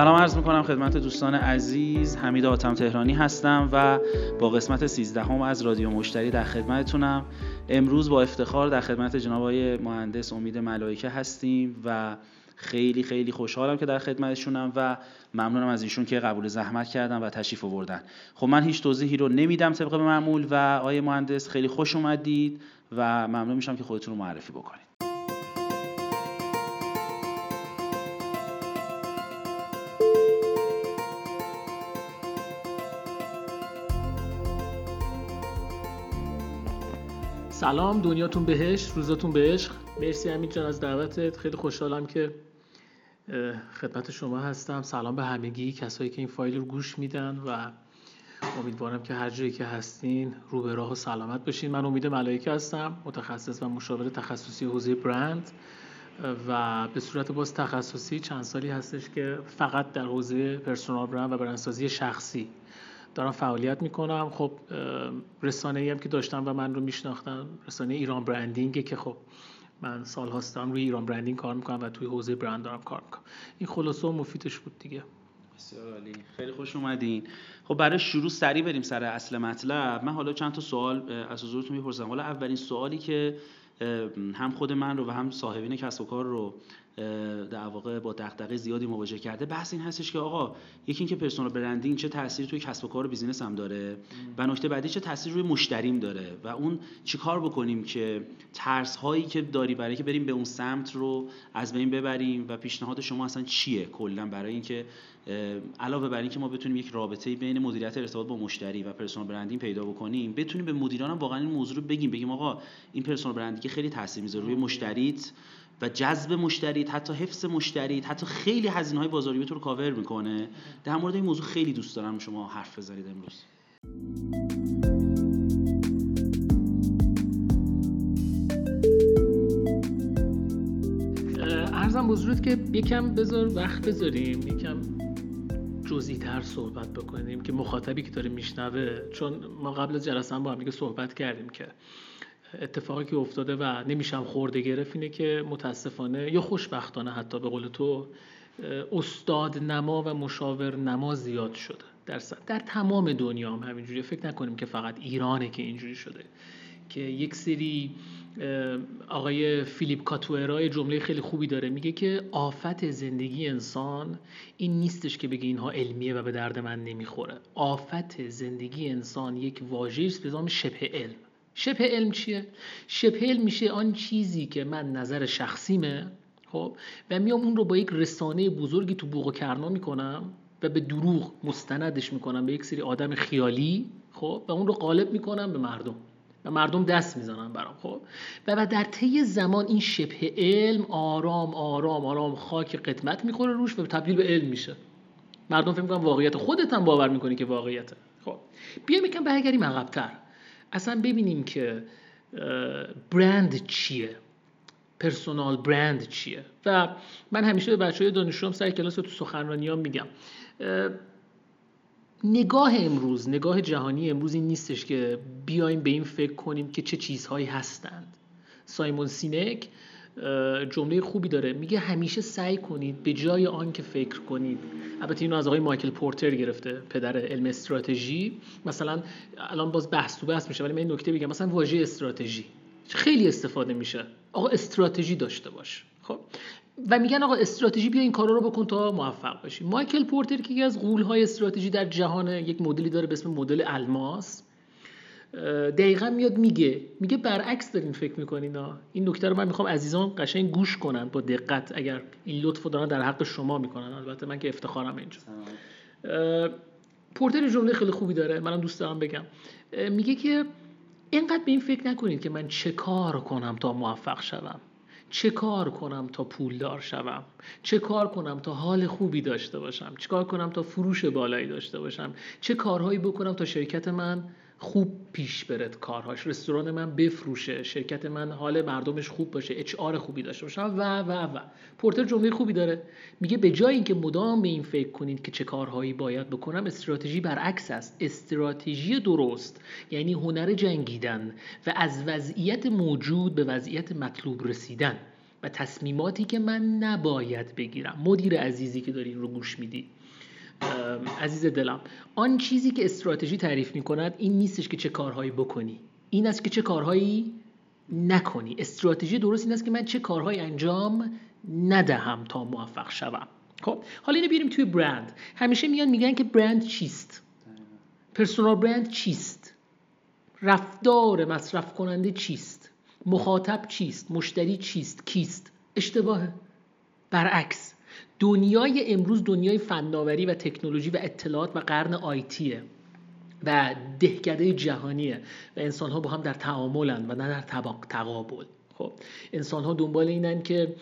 سلام عرض میکنم خدمت دوستان عزیز، حمید آتم تهرانی هستم و با قسمت 13 از رادیو مشتری در خدمتتونم. امروز با افتخار در خدمت جناب آقای مهندس امید ملائکه هستیم و خیلی خیلی خوشحالم که در خدمتشونم و ممنونم از ایشون که قبول زحمت کردن و تشریف آوردن. خب من هیچ توضیحی رو نمیدم طبق معمول و آقای مهندس خیلی خوش اومدید و ممنون میشم که خودتون رو معرفی بکنید. سلام، دنیاتون بهش، روزاتون به عشق. مرسی امید جان از دعوتت، خیلی خوشحالم که خدمت شما هستم. سلام به همگی کسایی که این فایل رو گوش میدن و امیدوارم که هر جایی که هستین رو به راه و سلامت باشین. من امید ملائکه هستم، متخصص و مشاور تخصصی حوزه برند و به صورت باز تخصصی چند سالی هستش که فقط در حوزه پرسونال برند و برندسازی شخصی دارم فعالیت میکنم. خب رسانه‌ای هم که داشتم و من رو میشناختن رسانه ایران برندینگ که خب من سال هاستم روی ایران برندینگ کار میکنم و توی حوزه برند دارم کار میکنم. این خلاصه و مفیدش بود دیگه. بسیار عالی، خیلی خوش اومدین. خب برای شروع سریع بریم سر اصل مطلب. من حالا چند تا سوال از حضورتون میپرسم. حالا اولین سوالی که هم خود من رو و هم صاحبین کسب و کار رو در واقع با دغدغه زیادی مواجه کرده، بحث این هستش که آقا یکی اینکه پرسونال برندینگ چه تأثیری توی کسب و کار و بیزینس هم داره و نکته بعدی چه تأثیری روی مشتریم داره و اون چی کار بکنیم که ترس هایی که داری برای که بریم به اون سمت رو از بین ببریم و پیشنهاد شما اصلا چیه کلا برای اینکه علاوه بر اینکه ما بتونیم یک رابطه بین مدیریت ارتباط با مشتری و پرسونال برندینگ پیدا بکنیم، بتونیم به مدیران هم واقعا این موضوع رو بگیم آقا این پرسونال برندینگ خیلی تاثیر میذاره روی مشتریت و جذب مشتریت، حتی حفظ مشتریت، حتی خیلی هزینه‌های بازاریابی تو رو کاور میکنه. در مورد این موضوع خیلی دوست دارم شما حرف بزنید امروز. عرضم بزرگت که یکم بذار وقت بذاریم، یکم جزئی‌تر صحبت بکنیم که مخاطبی که داره میشنوه، چون ما قبل از جلسه هم با هم دیگه صحبت کردیم که اتفاقی که افتاده و نمیشم خورده گرفت اینه که متاسفانه یا خوشبختانه حتی به قول تو استاد نما و مشاور نما زیاد شده در تمام دنیا هم همینجوری. فکر نکنیم که فقط ایرانه که اینجوری شده که یک سری آقای فیلیپ کاتوئرا جمله خیلی خوبی داره، میگه که آفت زندگی انسان این نیستش که بگه اینها علمیه و به درد من نمیخوره. آفت زندگی انسان یک واژه‌ای است به نام شبه علم. شبه علم چیه؟ شبه علم میشه آن چیزی که من نظر شخصیمه، خب، و میام اون رو با یک رسانه بزرگی تو بوق و کرنا میکنم و به دروغ مستندش میکنم به یک سری آدم خیالی، خب، و اون رو قالب میکنم به مردم و مردم دست میزنن برام، خب، و در طی زمان این شبه علم آرام آرام آرام خاک قدمت میخوره روش و تبدیل به علم میشه. مردم فکر میکنن واقعیت، خودت هم باور میکنی که واقعیته. خب بیایم یکم برگردیم عقب‌تر، اصلا ببینیم که برند چیه، پرسونال برند چیه. و من همیشه به بچه‌های دانشجوام سر کلاس و تو سخنرانیام میگم نگاه امروز، نگاه جهانی امروز این نیستش که بیایم به این فکر کنیم که چه چیزهایی هستند. سایمون سینک جمله خوبی داره، میگه همیشه سعی کنید به جای آن که فکر کنید. البته اینو از آقای مایکل پورتر گرفته، پدر علم استراتژی. مثلا الان باز بحث تو بحث میشه ولی من این نکته بگم، مثلا واژه استراتژی خیلی استفاده میشه. آقا استراتژی داشته باش، خب، و میگن آقا استراتژی، بیا این کارا رو بکن تا موفق بشی. مایکل پورتر که یکی از غول‌های استراتژی در جهان، یک مدلی داره به اسم مدل الماس، دقیقا میاد میگه برعکس دارین فکر میکنین. این نکته رو من میخوام عزیزان قشنگ گوش کنن با دقت، اگر این لطفو دارن در حق شما میکنن. البته من که افتخارم اینجا. پورتر جمله خیلی خوبی داره، منم دوست دارم بگم، میگه که اینقدر به این فکر نکنید که من چه کار کنم تا موفق شوم، چه کار کنم تا پولدار شوم، چه کار کنم تا حال خوبی داشته باشم، چه کار کنم تا فروش بالایی داشته باشم، چه کارهایی بکنم تا شرکت من خوب پیش برد، کارهاش، رستوران من بفروشه، شرکت من حال مردمش خوب باشه، HR خوبی داشته باشه و. پورتر جمله خوبی داره، میگه به جای اینکه مدام به این فکر کنید که چه کارهایی باید بکنم، استراتژی برعکس است. استراتژی درست یعنی هنر جنگیدن و از وضعیت موجود به وضعیت مطلوب رسیدن. و تصمیماتی که من نباید بگیرم. مدیر عزیزی که داری رو گوش میدی، عزیز دلم، آن چیزی که استراتژی تعریف میکند این نیستش که چه کارهایی بکنی، این است که چه کارهایی نکنی. استراتژی درست این است که من چه کارهایی انجام ندهم تا موفق شوم. خب حالا اینو بیاریم توی برند. همیشه میگن که برند چیست، پرسونال برند چیست، رفتار مصرف کننده چیست، مخاطب چیست، مشتری چیست، کیست. اشتباهه. برعکس، دنیای امروز دنیای فناوری و تکنولوژی و اطلاعات و قرن آیتیه و دهکده جهانیه و انسان‌ها با هم در تعاملن و نه در تقابل. خب انسان‌ها دنبال اینن که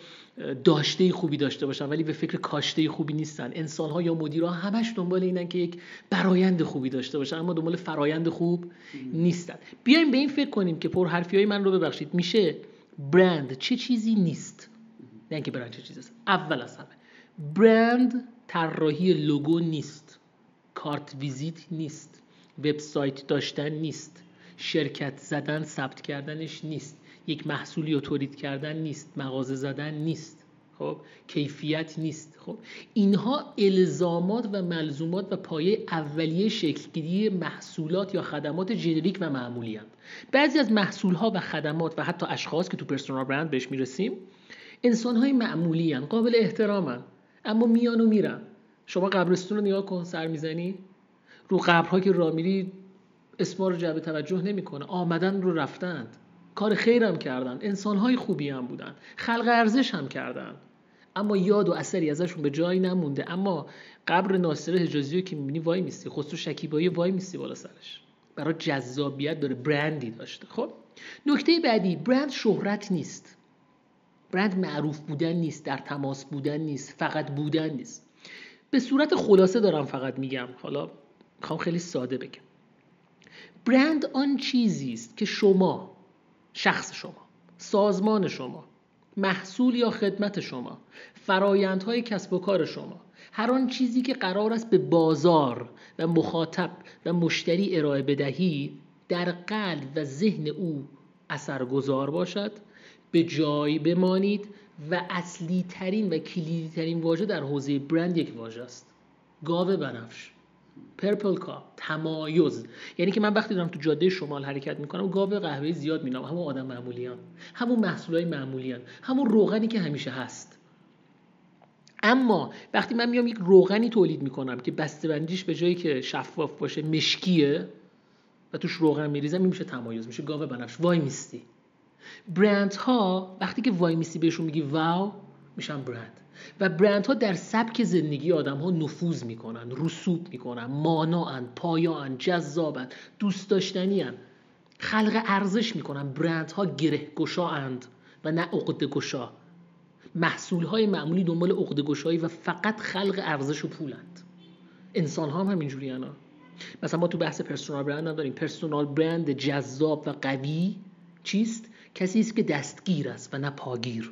داشته خوبی داشته باشن ولی به فکر کاشته خوبی نیستن. انسان‌ها یا مدیرها همش دنبال اینن که یک برایند خوبی داشته باشن اما دنبال فرایند خوب نیستن. بیایم به این فکر کنیم که پرحرفیای من رو ببخشید میشه برند چه چیزی نیست. نه اینکه برند چه چیزی است. اول از همه برند طراحی لوگو نیست، کارت ویزیت نیست، وبسایت داشتن نیست، شرکت زدن ثبت کردنش نیست، یک محصولی رو تولید کردن نیست، مغازه زدن نیست، خب کیفیت نیست. خب اینها الزامات و ملزومات و پایه اولیه شکلگیری محصولات یا خدمات جنریک و معمولی هستند. بعضی از محصولها و خدمات و حتی اشخاص که تو پرسونال برند بهش میرسیم انسان‌های معمولی هستند، قابل احترامن، اما میان و میرن. شما قبرستون رو نگاه کن، سر میزنی رو قبرها که راه میری اسما رو جلب توجه نمیکنه. آمدن رو رفتند، کار خیر هم کردن، انسان‌های خوبی هم بودن، خلق ارزش هم کردن، اما یاد و اثری ازشون به جایی نمونده. اما قبر ناصر حجازی که میبینی وای میستی، خسرو شکیبایی وای میستی بالا سرش، برای جذابیت داره، برندی داشته. خب نکته بعدی، برند شهرت نیست، برند معروف بودن نیست، در تماس بودن نیست، فقط بودن نیست. به صورت خلاصه دارم فقط میگم، حالا میخوام خیلی ساده بگم. برند آن چیزی است که شما، شخص شما، سازمان شما، محصول یا خدمت شما، فرایندهای کسب و کار شما، هر آن چیزی که قرار است به بازار و مخاطب و مشتری ارائه بدهی در قلب و ذهن او اثرگذار باشد، به جای بمانید و اصلی ترین و کلیدی ترین واژه در حوزه برند یک واژه است: گاو بنفش، پرپل کا، تمایز. یعنی که من وقتی دارم تو جاده شمال حرکت میکنم گاو قهوه‌ای زیاد میبینم، همون آدم معمولیان، همون محصولای معمولیان، همون روغنی که همیشه هست. اما وقتی من میام یک روغنی تولید میکنم که بسته‌بندیش به جایی که شفاف باشه مشکیه و توش روغن میریزم، میشه تمایز، میشه گاو بنفش، وای میستی. برندها وقتی که وای میسی بهشون میگی واو، میشن برند. و برندها در سبک زندگی آدمها نفوذ میکنن، رسوب میکنن، مانعن، پایان، جذابن، دوست داشتنین، خلق ارزش میکنن. برندها گره‌گشااند و نه عقده‌گشا. محصولهای معمولی دنبال عقده‌گشایی و فقط خلق ارزش و پولند. انسانها هم همینجوری هستن. مثلا ما تو بحث پرسونال برند هم داریم. پرسونال برند جذاب و قوی چیست؟ کسی است که دستگیر است و نه پاگیر.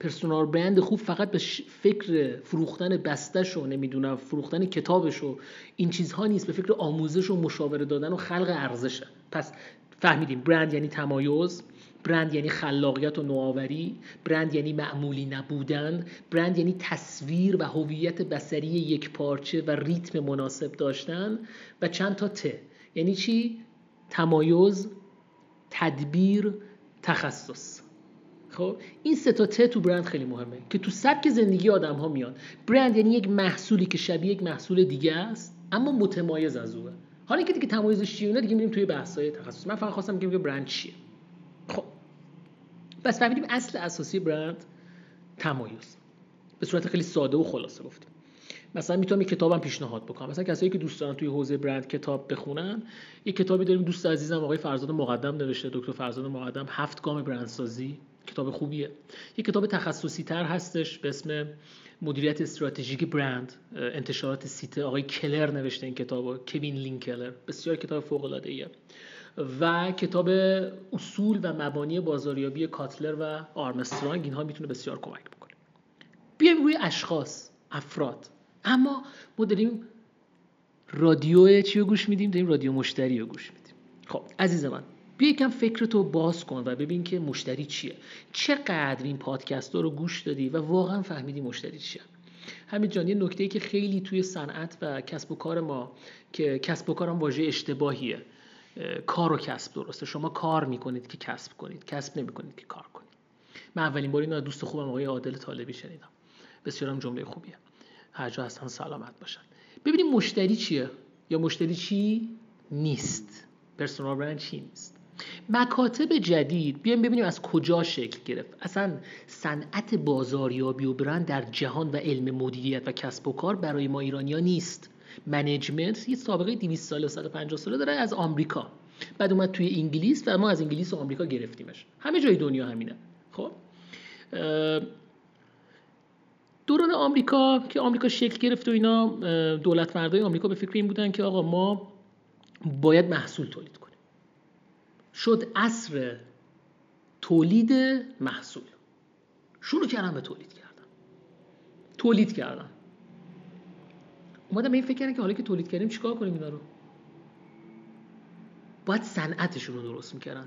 پرسونال برند خوب فقط به فکر فروختن بستش و نمیدونم فروختن کتابش و این چیزها نیست، به فکر آموزش و مشاوره دادن و خلق ارزشه. پس فهمیدیم برند یعنی تمایز، برند یعنی خلاقیت و نوآوری، برند یعنی معمولی نبودن، برند یعنی تصویر و هویت بصری یکپارچه و ریتم مناسب داشتن و چند تا ت. یعنی چی؟ تمایز، تدبیر، تخصص. خب این سه تا ته تو برند خیلی مهمه که تو سبک زندگی آدم‌ها میاد. برند یعنی یک محصولی که شبیه یک محصول دیگه است اما متمایز از اوه. حالا که دیگه تمایزش چیه اون دیگه می‌ریم توی بحث‌های تخصص. من فقط خواستم بگم که برند چیه. خب پس فهمیدیم اصل اساسی برند تمایز. به صورت خیلی ساده و خلاصه گفتیم. مثلا میتونم یک کتابم پیشنهاد بکنم. مثلا کسایی که دوست دارن توی حوزه برند کتاب بخونن، یک کتابی داریم دوست عزیزم آقای فرزاد مقدم نوشته، دکتر فرزاد مقدم، 7 گام برندسازی. کتاب خوبیه. یک کتاب تخصصی تر هستش به اسم مدیریت استراتژیک برند، انتشارات سیته، آقای کلر نوشته این کتابو، کوین لینکلر، بسیار کتاب فوق العاده ایه. و کتاب اصول و مبانی بازاریابی کاتلر و آرمسترانگ، اینها میتونه بسیار کمک بکنه. بیایم روی اشخاص، افراد. اما ما داریم رادیو چی رو گوش میدیم؟ داریم رادیو مشتری رو گوش میدیم. خب عزیز من، بیا یکم فکرتو باز کن و ببین که مشتری چیه. چقدر این پادکست‌ها رو گوش دادی و واقعا فهمیدی مشتری چیه؟ حمید جان، یه نکته‌ای که خیلی توی صنعت و کسب و کار ما، که کسب و کارم واژه اشتباهیه، کار و کسب درسته. شما کار می‌کنید که کسب کنید، کسب نمی‌کنید که کار کنید. من اولین بار اینو از دوست خوبم آقای عادل طالبی شنیدم. بسیارم جمله خوبیه. هر جا هستن سلامت باشن. ببینیم مشتری چیه یا مشتری چی نیست. پرسونال برند چی نیست. مکاتب جدید بیایم ببینیم از کجا شکل گرفت. اصلا صنعت بازاریابی و برند در جهان و علم مدیریت و کسب و کار برای ما ایرانی‌ها نیست. منیجمنت یه سابقه 200 ساله 150 ساله داره از آمریکا. بعد اومد توی انگلیس و ما از انگلیس و آمریکا گرفتیمش. همه جای دنیا همینه. خب دوران آمریکا که آمریکا شکل گرفت و اینا، دولت مردای آمریکا به فکر این بودن که آقا ما باید محصول تولید کنیم. شد عصر تولید محصول. شروع کردن به تولید کردن. اومدن به این فکر کردن که حالا که تولید کردیم چیکار کنیم اینا رو؟ باید صنعتشون رو درست میکردن.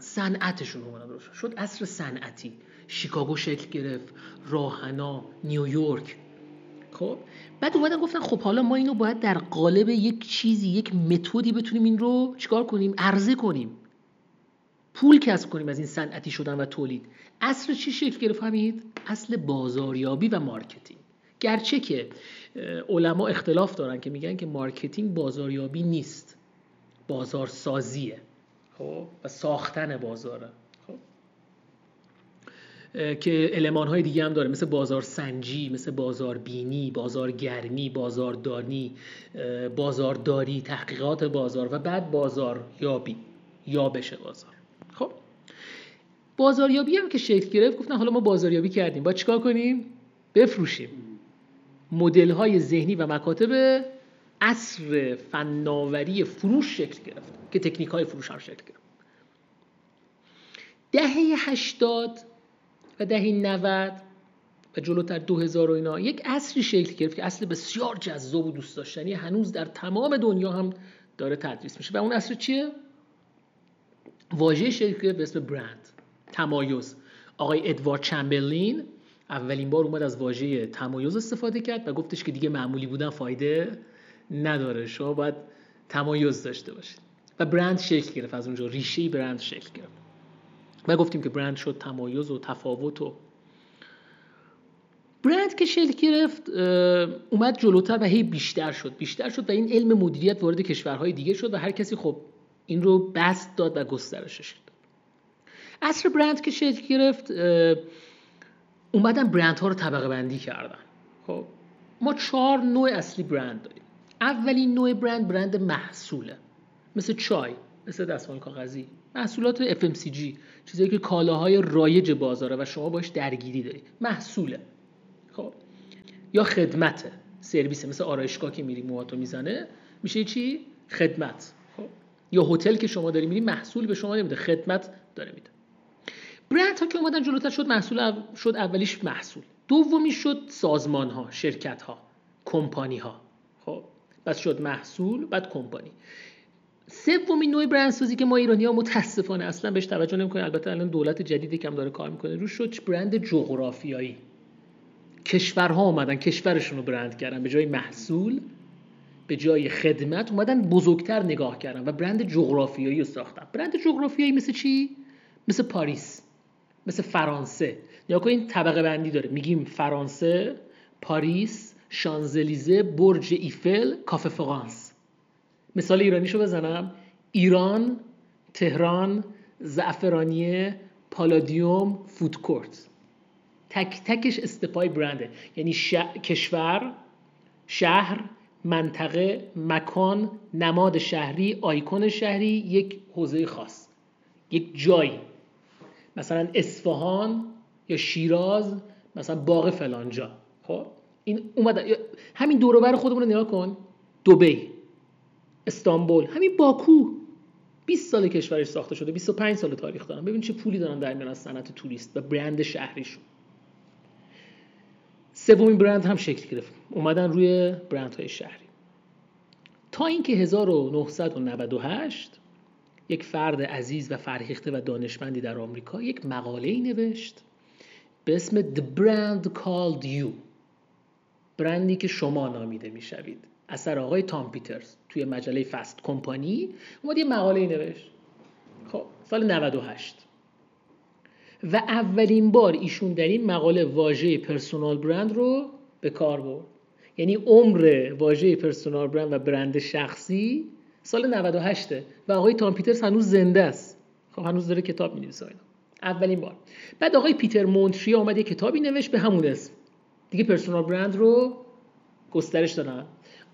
شد عصر صنعتی. شیکاگو شکل گرفت، راهنا، نیویورک. خب بعد اومدن گفتن خب حالا ما اینو باید در قالب یک چیزی، یک متدی بتونیم این رو چیکار کنیم؟ عرضه کنیم. پول کسب کنیم از این صنعتی شدن و تولید. عصر چی شکل گرفت حمید؟ اصل بازاریابی و مارکتینگ. گرچه که علما اختلاف دارن که میگن که مارکتینگ بازاریابی نیست، بازارسازیه خب و ساختن بازاره. خب که المان‌های دیگه هم داره، مثل بازارسنجی، مثل بازاربینی، بازارگرمی، بازاردانی، بازارداری، تحقیقات بازار و بعد بازاریابی یا بشه بازار. خب بازاریابی هم که شکل گرفت، گفتن حالا ما بازاریابی کردیم، با چیکار کنیم؟ بفروشیم. مدل‌های ذهنی و مکاتب عصر فناوری فروش شکل گرفت که تکنیک‌های فروش هم شکل گرفت. دهه 80 و دهه 90 و جلوتر 2000 و اینا یک عصری شکل گرفت که اصل بسیار جذاب و دوست داشتنی هنوز در تمام دنیا هم داره تدریس میشه. و اون عصر چیه؟ واژه شکل گرفت به اسم برند، تمایز. آقای ادوارد چمبرلین اولین بار اومد از واژه تمایز استفاده کرد و گفتش که دیگه معمولی بودن فایده نداره، شما باید تمایز داشته باشید. و برند شکل گرفت، از اونجا ریشه برند شکل گرفت و گفتیم که برند شد تمایز و تفاوت. و برند که شکل گرفت اومد جلوتر و هی بیشتر شد و این علم مدیریت وارد کشورهای دیگه شد و هر کسی خب این رو بسط داد و گسترشش داد. عصر برند که شکل گرفت اومدن برندها رو طبقه بندی کردن. خب ما 4 نوع اصلی برند داریم. اولین نوع برند، برند محصوله، مثل چای، مثل دستمال کاغذی، محصولات FMCG، چیزایی که کالاهای رایج بازاره و شما باش درگیری داری، محصوله. خب یا خدمته، سرویسه، مثل آرایشگاه که میری موهاتو میزنه میشه چی؟ خدمت. خب یا هتل که شما داری میری، محصول به شما نمیده، خدمت داره میده. برند ها که اومدن جلوتر شد محصول، شد اولیش محصول. دومی شد سازمان ها، شرکت ها، کمپانی ها. خب بعد شد محصول، بعد کمپانی. سومین نوع برندسازی که ما ایرانی‌ها متاسفانه اصلا بهش توجه نمی‌کنیم، البته الان دولت جدیدی که هم داره کار می‌کنه روش، شد برند جغرافیایی. کشورها اومدن کشورشون رو برند کردن، به جای محصول به جای خدمت اومدن بزرگتر نگاه کردن و برند جغرافیایی رو ساختن. برند جغرافیایی مثل چی؟ مثل پاریس، مثل فرانسه. یا که این طبقه بندی داره، میگیم فرانسه، پاریس، شانزلیزه، برج ایفل، کافه فرانس. مثال ایرانیشو بزنم، ایران، تهران، زعفرانیه، پالادیوم، فودکورت. تک تکش استپای برنده، یعنی کشور، شهر، منطقه، مکان، نماد شهری، آیکون شهری، یک حوزه خاص، یک جایی، مثلا اصفهان یا شیراز، مثلا باغ فلانجا. خب این اومدن همین دور و بر خودمون رو نگاه کن، دبی، استانبول، همین باکو 20 سال کشورش ساخته شده، 25 سال تاریخ دارن. ببین چه پولی دارن در میان صنعت توریست و برند شهریشون. سومین برند هم شکل گرفت، اومدن روی برندهای شهری. تا اینکه 1998 یک فرد عزیز و فرهیخته و دانشمندی در آمریکا، یک مقاله‌ای نوشت به اسم The Brand Called You، برندی که شما نامیده میشوید، اثر آقای تام پیترز، توی مجله فست کمپانی اومد یه مقاله‌ای نوشت. خب سال 98 و اولین بار ایشون در این مقاله واژه پرسونال برند رو به کار برد. یعنی عمر واژه پرسونال برند و برند شخصی سال 98 و آقای تام پیترز هنوز زنده است. خب هنوز داره کتاب می‌نویسه اینا. اولین بار. بعد آقای پیتر مونتری اومد یه کتابی نوشت به همون اسم. دیگه پرسونال برند رو گسترش دادن.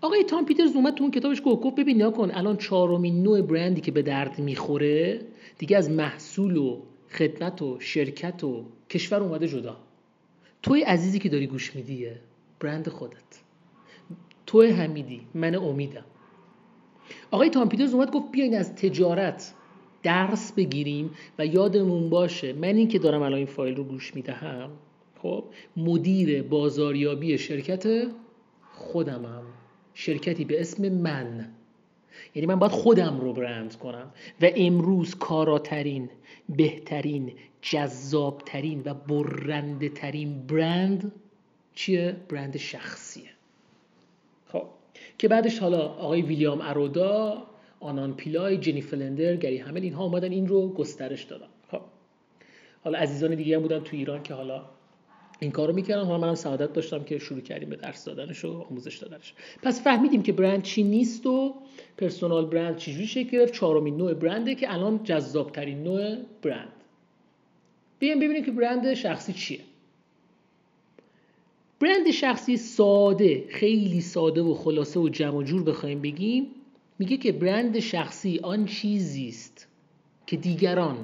آقای تام پیترز اومد تو اون کتابش گفت ببین نیا کن الان چهارمین نوع برندی که به درد میخوره دیگه از محصول و خدمت و شرکت و کشور اومده جدا. توی عزیزی که داری گوش میدیه برند خودت، توی حمیدی، من امیدم. آقای تام پیترز اومد گفت بیاین از تجارت درس بگیریم و یادمون باشه من این که دارم الان این فایل رو گوش میدهم، خب مدیر بازاریابی شرکت خودمم، شرکتی به اسم من. یعنی من باید خودم رو برند کنم و امروز کاراترین، بهترین، جذابترین و برنده ترین برند چیه؟ برند شخصیه. خب که بعدش حالا آقای ویلیام ارودا، آنان پیلای، جنیفلندر، گری هاملد، اینها اومدن این رو گسترش دادن. خب حالا عزیزان دیگه هم بودن تو ایران که حالا این کارو میکردن. حالا منم سعادت داشتم که شروع کردیم به درس دادنش و آموزش دادنش. پس فهمیدیم که برند چی نیست و پرسونال برند چجوری شکل گرفت. چهارمین نوع برنده که الان جذاب ترین نوع برند. بیایم ببینیم که برند شخصی چیه. برند شخصی ساده، خیلی ساده و خلاصه و جمع و جور بخوایم بگیم، میگه که برند شخصی آن چیزی است که دیگران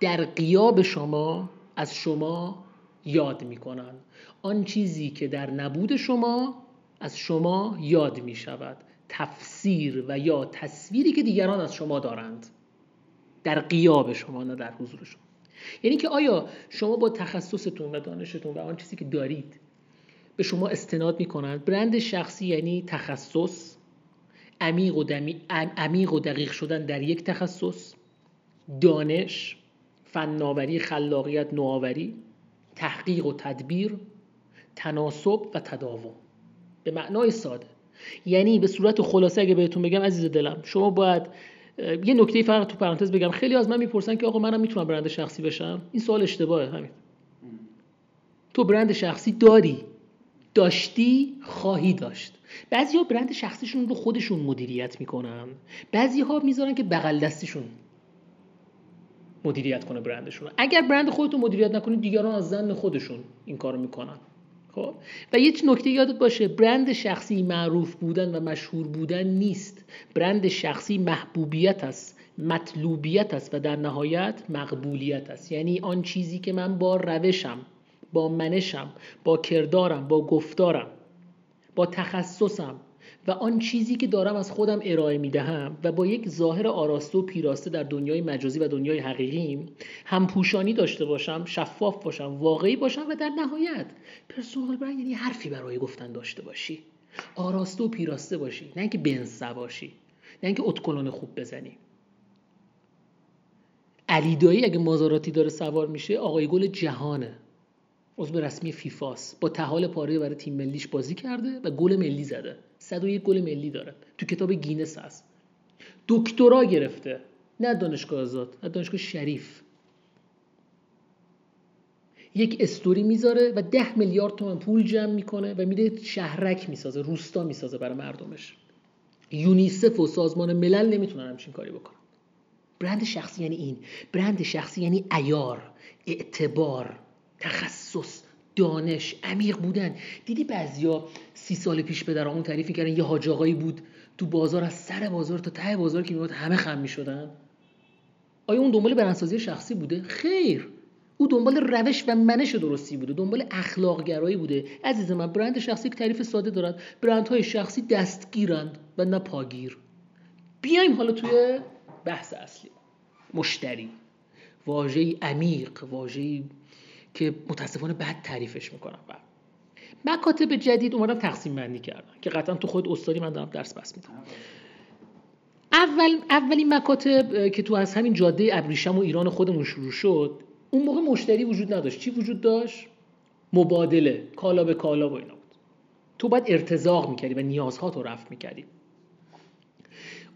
در غیاب شما از شما یاد میکنن، آن چیزی که در نبود شما از شما یاد میشود، تفسیر و یا تصویری که دیگران از شما دارند در غیاب شما، نه در حضور شما. یعنی که آیا شما با تخصصتون و دانشتون و آن چیزی که دارید به شما استناد میکنند؟ برند شخصی یعنی تخصص عمیق و دقیق شدن در یک تخصص، دانش، فناوری، خلاقیت، نوآوری، تحقیق و تدبیر، تناسب و تداوم. به معنای ساده یعنی به صورت خلاصه اگه بهتون بگم عزیز دلم، شما باید یه نکته فقط تو پرانتز بگم، خیلی از من میپرسن که آقا منم میتونم برند شخصی بشم؟ این سوال اشتباهه. همین تو برند شخصی داری، داشتی، خواهی داشت. بعضی‌ها برند شخصیشون رو خودشون مدیریت میکنن، بعضی‌ها میذارن که بغل دستشون مدیریت کنه برندشون. اگر برند خودتون مدیریت نکنید دیگران از ذهن خودشون این کارو میکنن. خب و یه نکته یادت باشه، برند شخصی معروف بودن و مشهور بودن نیست. برند شخصی محبوبیت است، مطلوبیت است و در نهایت مقبولیت است. یعنی آن چیزی که من با روشم، با منشم، با کردارم، با گفتارم، با تخصصم و آن چیزی که دارم از خودم ارائه میدهم و با یک ظاهر آراسته و پیراسته در دنیای مجازی و دنیای حقیقیم همپوشانی داشته باشم، شفاف باشم، واقعی باشم و در نهایت پرسونال برند یعنی حرفی برای گفتن داشته باشی، آراسته و پیراسته باشی، نه اینکه بنسه باشی، نه اینکه اتکلون خوب بزنی. علی دایی اگه مازاراتی داره سوار میشه آقای گل جهانه، عضو رسمی فیفاست، با تحال پاره برای تیم ملیش بازی کرده و گل ملی زده، 101 گل ملی داره، تو کتاب گینس هست، دکترا گرفته، نه دانشگاه آزاد، نه دانشگاه شریف. یک استوری میذاره و 10 میلیارد تومان پول جمع میکنه و میده شهرک میسازه، روستا میسازه برای مردمش. یونیسف و سازمان ملل نمیتونن همچین کاری بکنن. برند شخصی یعنی این. برند شخصی یعنی عیار، اعتبار، تخصص، دانش، عمیق بودن. دیدی بعضیا 30 سال پیش پدرامون تعریف می‌کردن یه حاج آقایی بود تو بازار، از سر بازار تا ته بازار که میواد همه خم می‌شدن. آیا اون دنبال برندسازی شخصی بوده؟ خیر، او دنبال روش و منش درستی بوده، دنبال اخلاق گرایی بوده. عزیز من برند شخصی یک تعریف ساده دارد، برندهای شخصی دستگیرند و نه پاگیر. بیایم حالا توی بحث اصلی. مشتری، واژه‌ای عمیق، واژه‌ای که متاسفانه بد تعریفش میکنم. مکاتب جدید اومدن تقسیم بندی کردن که قطعا تو خود استادی من دارم درس بس میدم. اولین مکاتب که تو از همین جاده ابریشم و ایران خودمون شروع شد، اون موقع مشتری وجود نداشت. چی وجود داشت؟ مبادله، کالا به کالا و اینا بود. تو باید ارتزاق میکردی و نیازها تو رفع میکردی.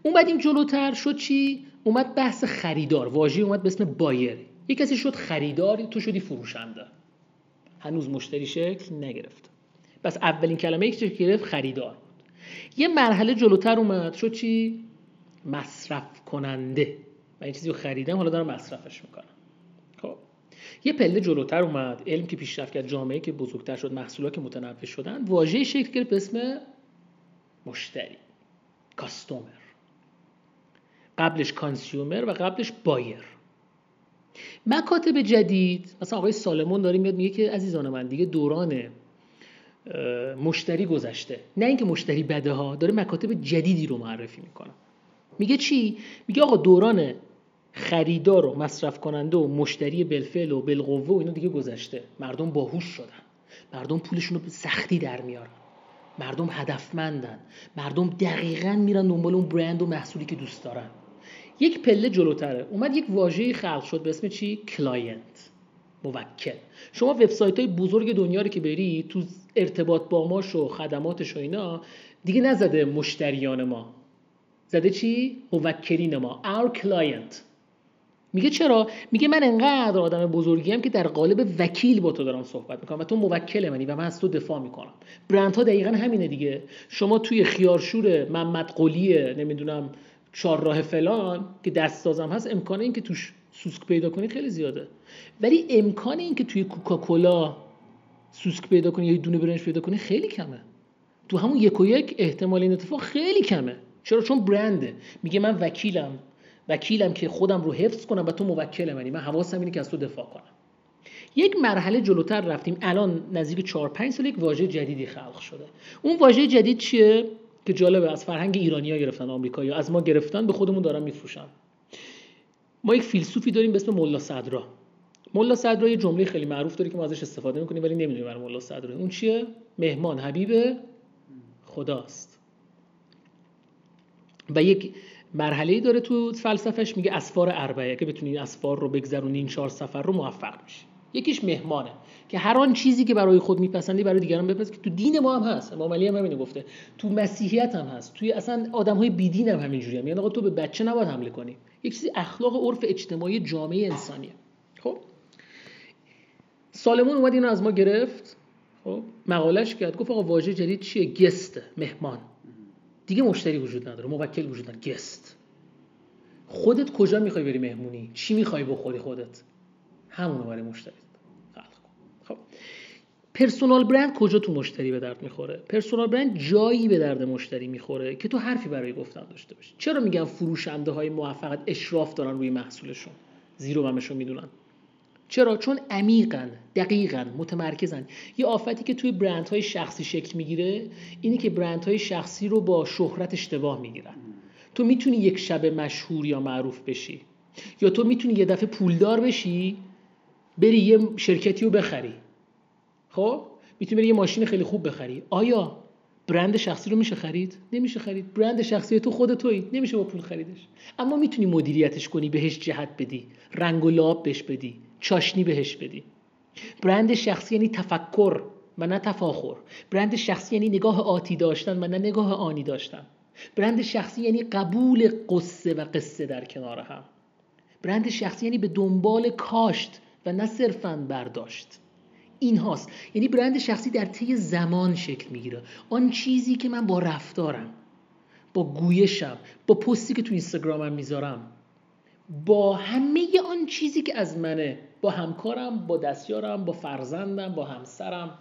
اومدیم جلوتر شد چی؟ اومد بحث خریدار، واژه اومد به اسم بایر. یک کسی شد خریدار، تو شدی فروشنده. هنوز مشتری شکل نگرفت. بس اولین کلمه یک چیز گرفت خریدار بود. یه مرحله جلوتر اومد شد چی؟ مصرف کننده. من یه چیزی رو خریدم، حالا دارم مصرفش میکنم. خب یه پله جلوتر اومد، علم که پیشرفت کرد، جامعه که بزرگتر شد، محصولات که متنوع شدن، واژه شکل گرفت به اسم مشتری، کاستومر. قبلش کانسیومر و قبلش بایر. مکاتب جدید، مثلا آقای سالمون داره میاد میگه که عزیزان من دیگه دوران مشتری گذشته، نه اینکه مشتری بده ها، داره مکاتب جدیدی رو معرفی میکنه. میگه چی؟ میگه آقا دوران خریدار و مصرف کننده و مشتری بالفعل و بالقوه و اینا دیگه گذشته. مردم باهوش شدن، مردم پولشون رو سختی در میارن، مردم هدفمندن، مردم دقیقاً میرن دنبال اون برند و محصولی که دوست دارن. یک پله جلوتره اومد یک واژه‌ای خلق شد به اسم چی؟ کلاینت، موکل. شما وبسایت‌های بزرگ دنیا رو که بری تو ارتباط با ماش و خدماتش و اینا دیگه نزده مشتریان ما، زده چی؟ موکلین ما، our client. میگه چرا؟ میگه من انقدر آدم بزرگیم که در قالب وکیل با تو دارم صحبت میکنم و تو موکل منی و من از تو دفاع میکنم. برندها دقیقاً همینه دیگه. شما توی خیارشور محمد قلی نمیدونم چهارراه فلان که دستسازم هست، امکان این که توش سوسک پیدا کنی خیلی زیاده، ولی امکان این که توی کوکاکولا سوسک پیدا کنی یا دونه برنج پیدا کنی خیلی کمه. تو همون یک و یک احتمال این اتفاق خیلی کمه. چرا؟ چون برنده. میگه من وکیلم که خودم رو حفظ کنم و تو موکل منی، من حواسم اینه که از تو دفاع کنم. یک مرحله جلوتر رفتیم، الان نزدیک 4-5 سال یک واژه جدیدی خلق شده. اون واژه جدید چیه؟ که جالبه از فرهنگ ایرانی‌ها گرفتن، آمریکایی‌ها از ما گرفتن، به خودمون دارن میفروشن. ما یک فیلسوفی داریم به اسم مولا صدرا. مولا صدرا یه جمله خیلی معروف داره که ما ازش استفاده می‌کنیم ولی نمی‌دونیم برای مولا صدرا. اون چیه؟ مهمان حبیب خداست. و یک مرحله‌ای داره تو فلسفهش، میگه اسفار اربعه، که بتونی اسفار رو بگذرونی این 4 سفر رو موفق میشی. یکیش مهمانه که هر آن چیزی که برای خود میپسندی برای دیگران بپسند، که تو دین ما هم هست، امام علی هم همینو گفته، تو مسیحیت هم هست، توی اصلا آدم‌های بی‌دین هم همینجوریه. یعنی آقا تو به بچه نباید حمله کنی. یک چیزی اخلاق و عرف اجتماعی جامعه انسانیه. خب سالمون اومد اینو از ما گرفت، خب مقالش کرد، گفت آقا واژه جدید چیه؟ گست، مهمان. دیگه مشتری وجود نداره، موکل وجود نداره، گست. خودت کجا می‌خوای بری مهمونی؟ چی می‌خوای بخوری خودت؟ همونو برای مشتری خلق کن. خب پرسونال برند کجا تو مشتری به درد میخوره؟ پرسونال برند جایی به درد مشتری میخوره که تو حرفی برای گفتن داشته باشی. چرا میگم فروشنده های موفق اشراف دارن روی محصولشون، زیر و بمشون میدونن؟ چرا؟ چون عمیقن، دقیقاً متمرکزن. یه آفتی که توی برندهای شخصی شکل میگیره اینه که برندهای شخصی رو با شهرت اشتباه میگیرن. تو میتونی یک شب مشهور یا معروف بشی، یا تو میتونی یه دفعه پولدار بشی، بری یه شرکتی رو بخری. خب میتونی بری یه ماشین خیلی خوب بخری. آیا برند شخصی رو میشه خرید؟ نمیشه خرید. برند شخصی تو خود تویی، نمیشه با پول خریدش. اما میتونی مدیریتش کنی، بهش جهت بدی، رنگ و لعاب بهش بدی، چاشنی بهش بدی. برند شخصی یعنی تفکر و نه تفاخر. برند شخصی یعنی نگاه آتی داشتن و نه نگاه آنی داشتن. برند شخصی یعنی قبول قصه و قصه در کنار هم. برند شخصی یعنی به دنبال کاشت و نه صرفاً برداشت. این هاست. یعنی برند شخصی در طی زمان شکل میگیره. آن چیزی که من با رفتارم، با گویشم، با پستی که تو اینستاگرامم میذارم، با همه آن چیزی که از منه، با همکارم، با دستیارم، با فرزندم، با همسرم،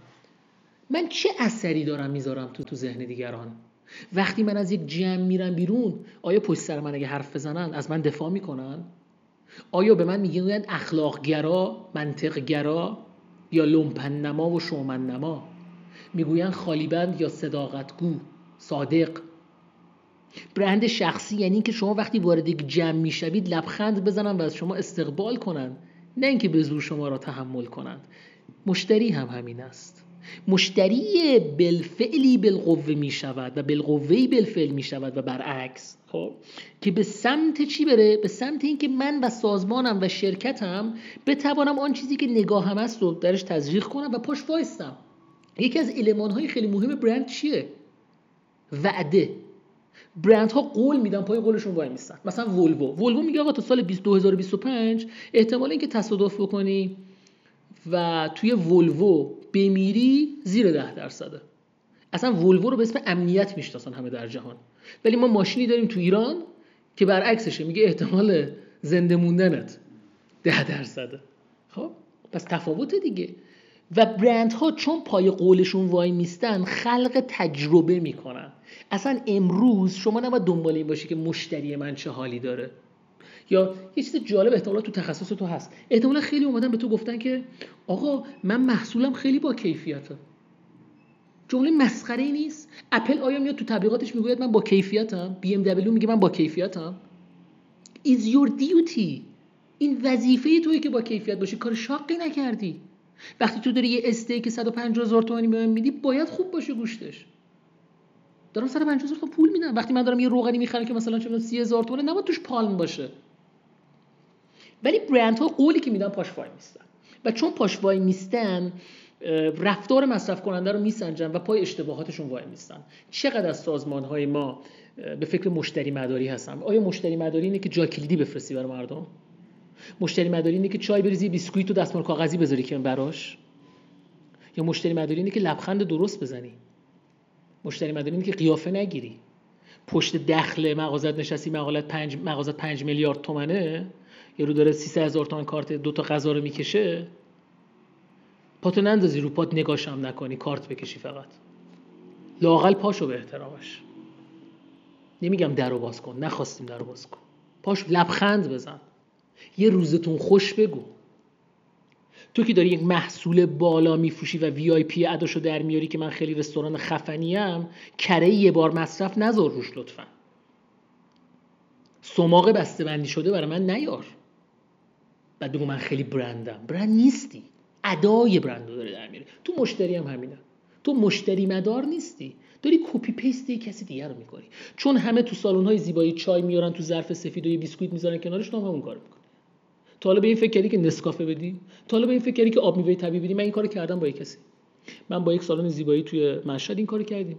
من چه اثری دارم میذارم تو ذهن دیگران؟ وقتی من از یک جمع میرم بیرون، آیا پشت سر من اگه حرف بزنن از من دفاع میکنن؟ آیا به من میگن اخلاق گرا، منطق گرا یا لومپن نما و شومن نما؟ میگوین خالیبند یا صداقتگو، صادق. برند شخصی یعنی این که شما وقتی وارد یک جمع میشوید لبخند بزنن و از شما استقبال کنن، نه اینکه به زور شما را تحمل کنند. مشتری هم همین است. مشتری بالفعلی بالقوه می شود و بالقوهی بالفعل می شود و برعکس. خب که به سمت چی بره؟ به سمت اینکه من و سازمانم و شرکتم بتوانم آن چیزی که نگاهم است رو درش تزریق کنم و پاش وایستم. یکی از المان‌های خیلی مهم برند چیه؟ وعده. برندها قول میدن، پای قولشون وای میستن. مثلا ولوو میگه آقا تا سال 2025 احتمال اینکه تصادف بکنی و توی ولوو بمیری زیر 10%. اصلا ولوو رو به اسم امنیت میشناسن همه در جهان، ولی ما ماشینی داریم تو ایران که برعکسشه، میگه احتمال زنده موندنت 10%. خب پس تفاوت دیگه. و برندها چون پای قولشون وای میستن خلق تجربه میکنن. اصلا امروز شما نباید دنبال این باشی که مشتری من چه حالی داره. یا یه چیز جالب احتمالا تو تخصص تو هست، احتمالا خیلی اومدن به تو گفتن که آقا من محصولم خیلی با کیفیته. جمله مسخره ای نیست؟ اپل آیا میاد تو تبلیغاتش میگوید من با کیفیتم؟ BMW میگه من با کیفیتم. is your duty، این وظیفه تویی که با کیفیت باشی، کار شاقی نکردی. وقتی تو داری یه استیک 150,000 تومانی به من میدی باید خوب باشه گوشتش. دارم 150,000 تومان پول میدم. وقتی من دارم یه روغنی میخرم که مثلا چه 30,000 تومانه نباید توش پالم باشه. ولی برندها قولی که میدن پاش وای میستن و چون پاش وای میستن رفتار مصرف کننده رو میسنجن و پای اشتباهاتشون وای میستن. چقدر از سازمان‌های ما به فکر مشتری مداری هستن؟ آیا مشتری مداری اینه که جا کلیدی بفرستی برای مردم؟ مشتری مداری اینه که چای بریزی، بیسکویت و دستمال کاغذی بذاری که براش؟ یا مشتری مداری اینه که لبخند درست بزنی؟ مشتری مداری اینه که قیافه نگیری؟ پشت دخل مغازت نشستی، مغازت 5 میلیارد تومنه، یارو داره 300,000 تومان کارت 2 تا غذا رو میکشه، پاتو نندازی رو پات، نگاشم نکنی، کارت بکشی فقط، لااقل پاشو به احترامش، نمیگم درو باز کن، نخواستیم درو باز کن، پاش لبخند بزن، یه روزتون خوش بگو. تو که داری یک محصول بالا میفروشی و وی آی پی اداشو در میاری که من خیلی رستوران خفنیم، کره یه بار مصرف نذار روش لطفا. سماق بسته بندی شده برای من نیار. بعد بگو من خیلی برندم. برند نیستی. ادای برندو داره در میاری. تو مشتری هم همینه. تو مشتری مدار نیستی. داری کپی پیست کسی دیگه رو میکنی. چون همه تو سالن‌های زیبایی چای میارن تو ظرف سفید و یه بیسکویت میذارن کنارش، تو هم همون کارو میکنی. تو حالا به این فکر کردی که نسکافه بدی؟ تو حالا به این فکر کردی که آب میوه طبیعی بدی؟ من این کارو کردم با یک کسی. من با یک سالن زیبایی توی مشهد این کارو کردیم.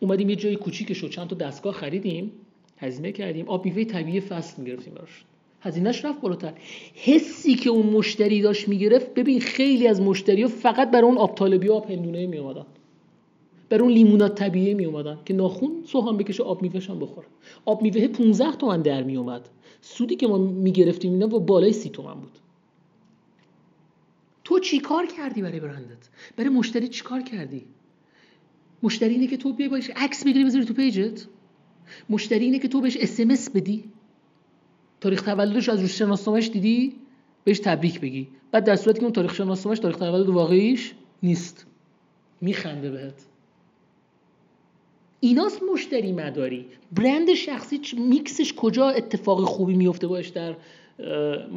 اومدیم یه جای کوچیکشو چند تا دستگاه خریدیم، هزینه کردیم، آب میوه طبیعی فصل میگرفتیم براش. هزینه‌اش رفت بالاتر. حسی که اون مشتری داشت میگرفت، ببین خیلی از مشتری‌ها فقط برای اون آب طالبی و آب هندونه میومدن. برای اون لیموناد طبیعی میومدن که ناخون سوهان بکشه، آب میوهشان بخوره. آب میوه 15 تومن در میومد. سودی که ما میگرفتیم اینا بالای 30 تومن بود. تو چی کار کردی برای برندت؟ برای مشتری چی کار کردی؟ مشتری اینه که تو بهش عکس بگیری بذاری تو پیجت؟ مشتری اینه که تو بهش اس ام اس بدی؟ تاریخ تولدش از روش شناسنامه‌اش دیدی؟ بهش تبریک بگی. بعد در صورتی که اون تاریخ شناسنامه‌اش تاریخ تولد واقعیش نیست. میخنده بهت. ایناست مشتری مداری. برند شخصی میکسش کجا اتفاق خوبی میفته باش در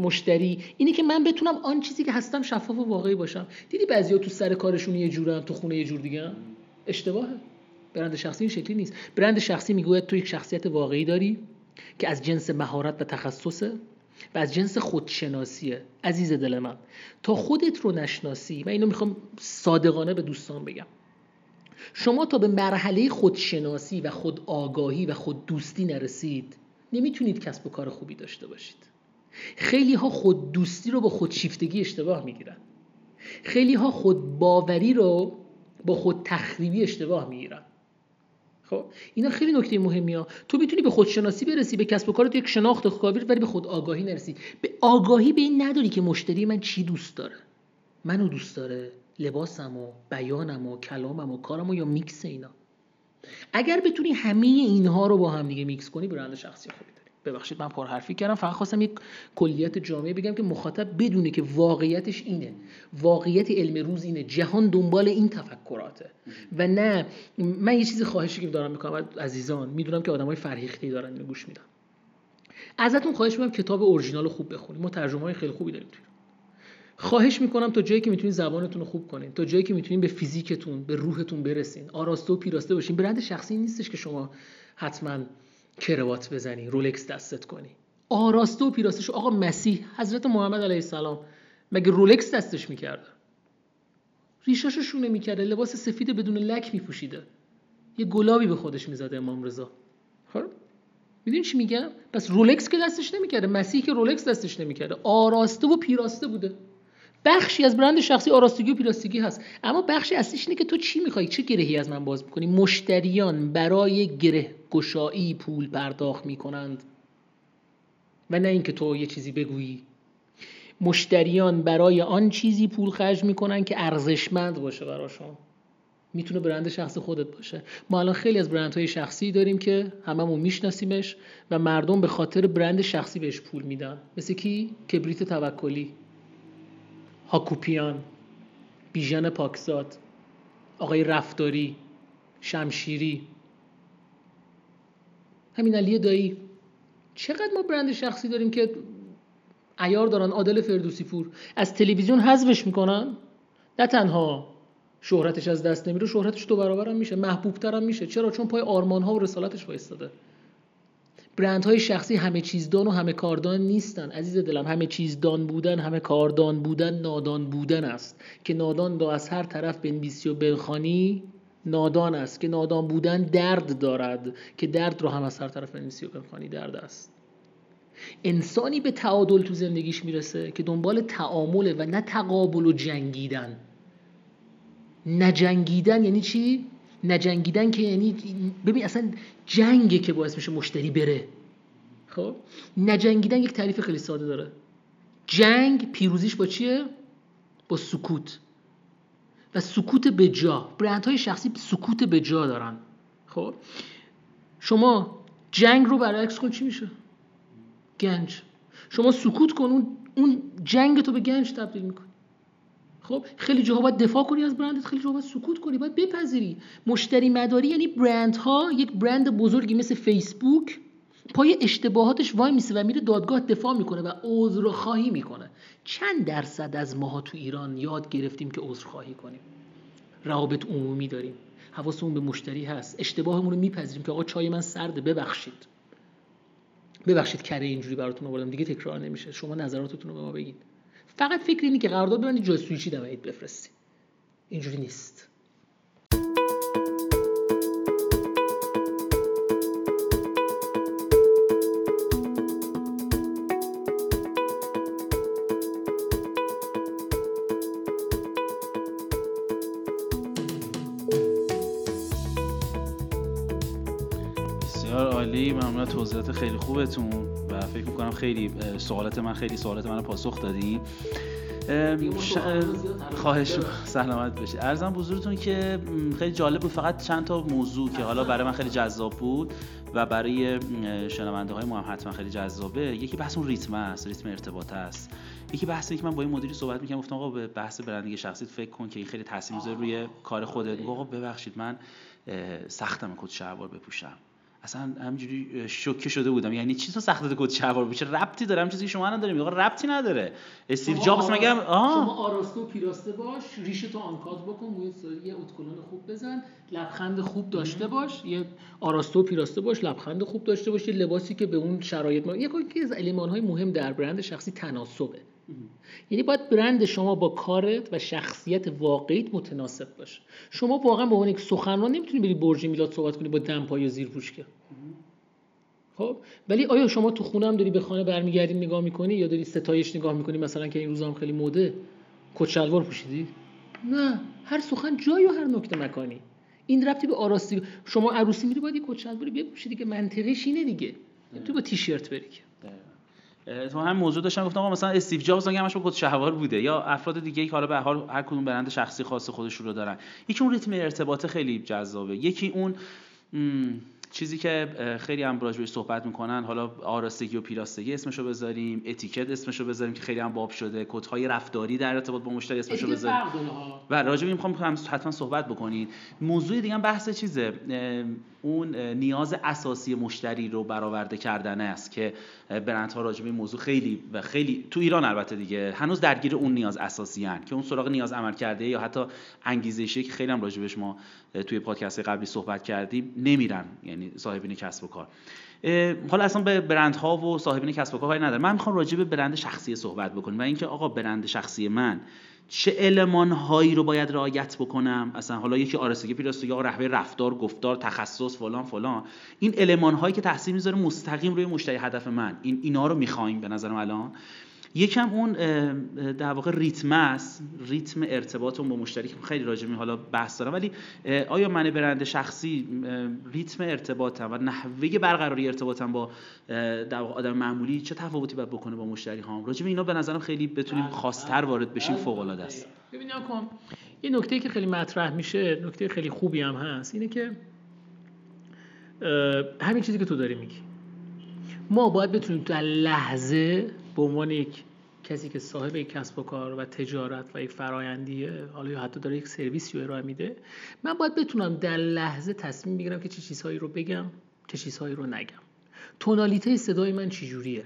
مشتری؟ اینه که من بتونم آن چیزی که هستم شفاف و واقعی باشم. دیدی بعضیا تو سر کارشون یه جورن، تو خونه یه جور دیگه. اشتباهه. برند شخصی این شکلی نیست. برند شخصی میگوید تو یک شخصیت واقعی داری که از جنس مهارت و تخصصه و از جنس خودشناسیه. عزیز دل من، تا خودت رو نشناسی، من اینو میخوام صادقانه به دوستان بگم، شما تا به مرحله خودشناسی و خودآگاهی و خوددوستی نرسید نمیتونید کسب و کار خوبی داشته باشید. خیلی ها خوددوستی رو با خودشیفتگی اشتباه میگیرن. خیلی ها خودباوری رو با خودتخریبی اشتباه میگیرن. خب اینا خیلی نکته مهمیه. تو میتونی به خودشناسی برسی، به کسب و کارت یک شناخت کافی، ولی به خود آگاهی نرسی. به آگاهی به این نداری که مشتری من چی دوست داره، منو دوست داره، لباسمو، بیانمو، کلاممو، کارمو، یا میکس اینا. اگر بتونی همه اینها رو با هم دیگه میکس کنی، برند شخصی خوبی داری. ببخشید من پر حرفی کردم، فقط خواستم یک کلیات جامعه بگم که مخاطب بدونه که واقعیتش اینه. واقعیت علم روز اینه. جهان دنبال این تفکراته و نه من یه چیزی خواهشی که دارم میکنم عزیزان، میدونم که آدمای فرهیخته دارن اینو گوش میدن، ازتون خواهش میکنم کتاب اورجینال خوب بخونید. ما ترجمه‌های خیلی خوبی داریم. خواهش میکنم تا جایی که میتونید زبانتون رو خوب کنین، تا جایی که میتونید به فیزیکتون، به روحتون برسین، آراسته و پیراسته باشین. برند شخصی نیستش که شما حتما کروات بزنی، رولکس دستت کنی. آراسته و پیراسته شو. آقا مسیح، حضرت محمد علیه السلام مگه رولکس دستش میکرد؟ ریشاشو شونه میکرد، لباس سفید بدون لک میپوشیده، یه گلابی به خودش میزده امام رضا. خب میدونی چی میگم؟ پس رولکس که دستش نمیکرده، مسیح که رولکس دستش نمیکرده، آراسته و پیراسته بوده. بخشی از برند شخصی آراستگی و پیراستگی هست، اما بخش اصلیش اینه که تو چی میخوای، چه گرهی از من باز میکنی. مشتریان برای گره گشایی پول پرداخت میکنند و نه اینکه تو یه چیزی بگویی. مشتریان برای آن چیزی پول خرج میکنن که ارزشمند باشه براشون. میتونه برند شخصی خودت باشه. ما الان خیلی از برندهای شخصی داریم که هممون میشناسیمش و مردم به خاطر برند شخصی بهش پول میدن. مثل کی؟ کبریت توکلی، هاکوپیان، بیژن پاکزاد، آقای رفتاری، شمشیری، همین علی دایی. چقدر ما برند شخصی داریم که عیار دارن. عادل فردوسی پور از تلویزیون حذفش میکنن، نه تنها شهرتش از دست نمیره، شهرتش دو برابر هم میشه، محبوبتر هم میشه. چرا؟ چون پای آرمان‌ها و رسالتش وایستاده. برندهای شخصی همه چیزدان و همه کاردان نیستن عزیز دلم. همه چیزدان بودن، همه کاردان بودن، نادان بودن است. که نادان دو از هر طرف بنویسی و بخوانی نادان است، که نادان بودن درد دارد، که درد رو هم از هر طرف بنویسی و بخوانی درد است. انسانی به تعادل تو زندگیش میرسه که دنبال تعامله و نه تقابل و جنگیدن. نجنگیدن یعنی چی؟ نجنگیدن که یعنی ببین اصلا جنگه که باعث میشه مشتری بره. خب نجنگیدن یک تعریف خیلی ساده داره. جنگ پیروزیش با چیه؟ با سکوت. و سکوت به جا. برندهای شخصی سکوت به جا دارن. خب شما جنگ رو برعکس کن چی میشه؟ گنج. شما سکوت کن، اون جنگ تو به گنج تبدیل میکنی. خب خیلی جاها باید دفاع کنی از برندت، خیلی جاها باید سکوت کنی، باید بپذیری. مشتری مداری یعنی برندها، یک برند بزرگی مثل فیسبوک پای اشتباهاتش وای میسه و میره دادگاه دفاع میکنه و عذرخواهی میکنه. چند درصد از ماها تو ایران یاد گرفتیم که عذرخواهی کنیم؟ روابط عمومی داریم، حواسمون به مشتری هست، اشتباهمون رو میپذیریم که آقا چای من سرده، ببخشید کره اینجوری براتون آوردم، دیگه تکرار نمیشه، شما نظراتتون رو به ما بگید. فقط فکر اینه که قرارداد ببندید جاسوسی دمید بفرستید. اینجوری نیست. بسیار عالی، ممنون از توضیحات خیلی خوبتون. فکر میکنم خیلی سوالات من رو پاسخ دادی. خواهش، سلامت باشی. عرضم بزرگتون که خیلی جالب بود. فقط چند تا موضوع که حالا برای من خیلی جذاب بود و برای شنونده های ما هم حتما خیلی جذابه. یکی بحث اون ریتم است، ریتم ارتباط است. یکی بحثی که من با این مدیری صحبت می‌کردم، گفتم آقا به بحث برندینگ شخصیت فکر کن که این خیلی تاثیر می‌ذاره روی کار خودت. آقا ببخشید من سختم کت شلوار بپوشم. اصلا همینجوری شوکه شده بودم، یعنی چی تو سختت کت شلوار بپوشه؟ ربطی داره؟ هم چیزی که شما نداریم. آقا ربطی نداره. استیو جابز مگه شما آراسته و پیراسته باش، ریشتو آنکات بکن، موی سری اتکلون خوب بزن، لبخند خوب داشته باش، یه آراسته و پیراسته باش، لبخند خوب داشته باش، لباسی که به اون شرایط ما. یکی از المان‌های مهم در برند شخصی تناسبه. یعنی باید برند شما با کارت و شخصیت واقعیت متناسب باشه. شما واقعا به عنوان یک سخنران نمیتونی بری برج میلاد صحبت کنی با دمپایی و زیرپوش که. خب ولی آیا شما تو خونه هم داری به خانه برمیگردی نگاه میکنی یا داری ستایش نگاه میکنی؟ مثلا که این روزا هم خیلی موده کت شلوار پوشیدی؟ نه، هر سخن جایی و هر نکته مکانی. این ربطی به آراستگی. شما عروسی میری باید کت شلوار بپوشی که منطقیش اینه دیگه. تو با تیشرت بری که. تو هم موضوع داشتم، گفتم آقا مثلا استیو جابز همش با کت شلوار بوده یا افراد دیگه‌ای که حالا به هر حال هر کدوم برند شخصی خاص خودش رو دارن. یکی اون ریتم ارتباطه خیلی جذابه، یکی اون چیزی که خیلی هم راجع بهش صحبت میکنن، حالا آراستگی و پیراستگی اسمشو بذاریم، اتیکت اسمشو بذاریم که خیلی هم باب شده، کدهای رفتاری در ارتباط با مشتری اسمشو بذاریم و راجع به این میخوام حتما صحبت بکنید. موضوع دیگه هم بحث چیزه، اون نیاز اساسی مشتری رو برآورده کردن است که برندها راجع به این موضوع خیلی و خیلی تو ایران البته دیگه هنوز درگیر اون نیاز اساسی ان که اون سراغ نیاز عملکرده یا حتی انگیزشی که خیلی هم راجع بهش ما توی پادکست قبلی صحبت کردیم نمیرن، یعنی صاحبین کسب و کار. حالا اصلا به برندها و صاحبین کسب و کار ندارم، من میخوام راجع به برند شخصی صحبت بکنم و اینکه آقا برند شخصی من چه المان‌هایی رو باید رعایت بکنم. اصلا حالا یکی آرسگی پیراستگی، رهبری رفتار، گفتار، تخصص، فلان فلان، این المان‌هایی که تاثیر میذاره مستقیم روی مشتری هدف من، اینا رو می‌خوایم به نظرم الان. یکم اون در واقع ریتم است، ریتم ارتباطم با مشتری که خیلی راجع به حالا بحث دارم، ولی آیا من برند شخصی ریتم ارتباطم و نحوه برقراری ارتباطم با در واقع آدم معمولی چه تفاوتی باید بکنه با مشتری هام؟ راجع به اینا به نظرم خیلی بتونیم خاص‌تر وارد بشیم، فوق العاده است. ببینم کم یه نکته که خیلی مطرح میشه، نکته خیلی خوبی هم هست، اینه که همین چیزی که تو داری میگی، ما باید بتونیم تو لحظه به عنوان یک کسی که صاحب یک کسب و کار و تجارت و یک فرآیندی، حالا یا حتی داره یک سرویسی رو ارائه میده، من باید بتونم در لحظه تصمیم بگیرم که چه چیزهایی رو بگم، چه چیزهایی رو نگم، تونالیته صدای من چجوریه،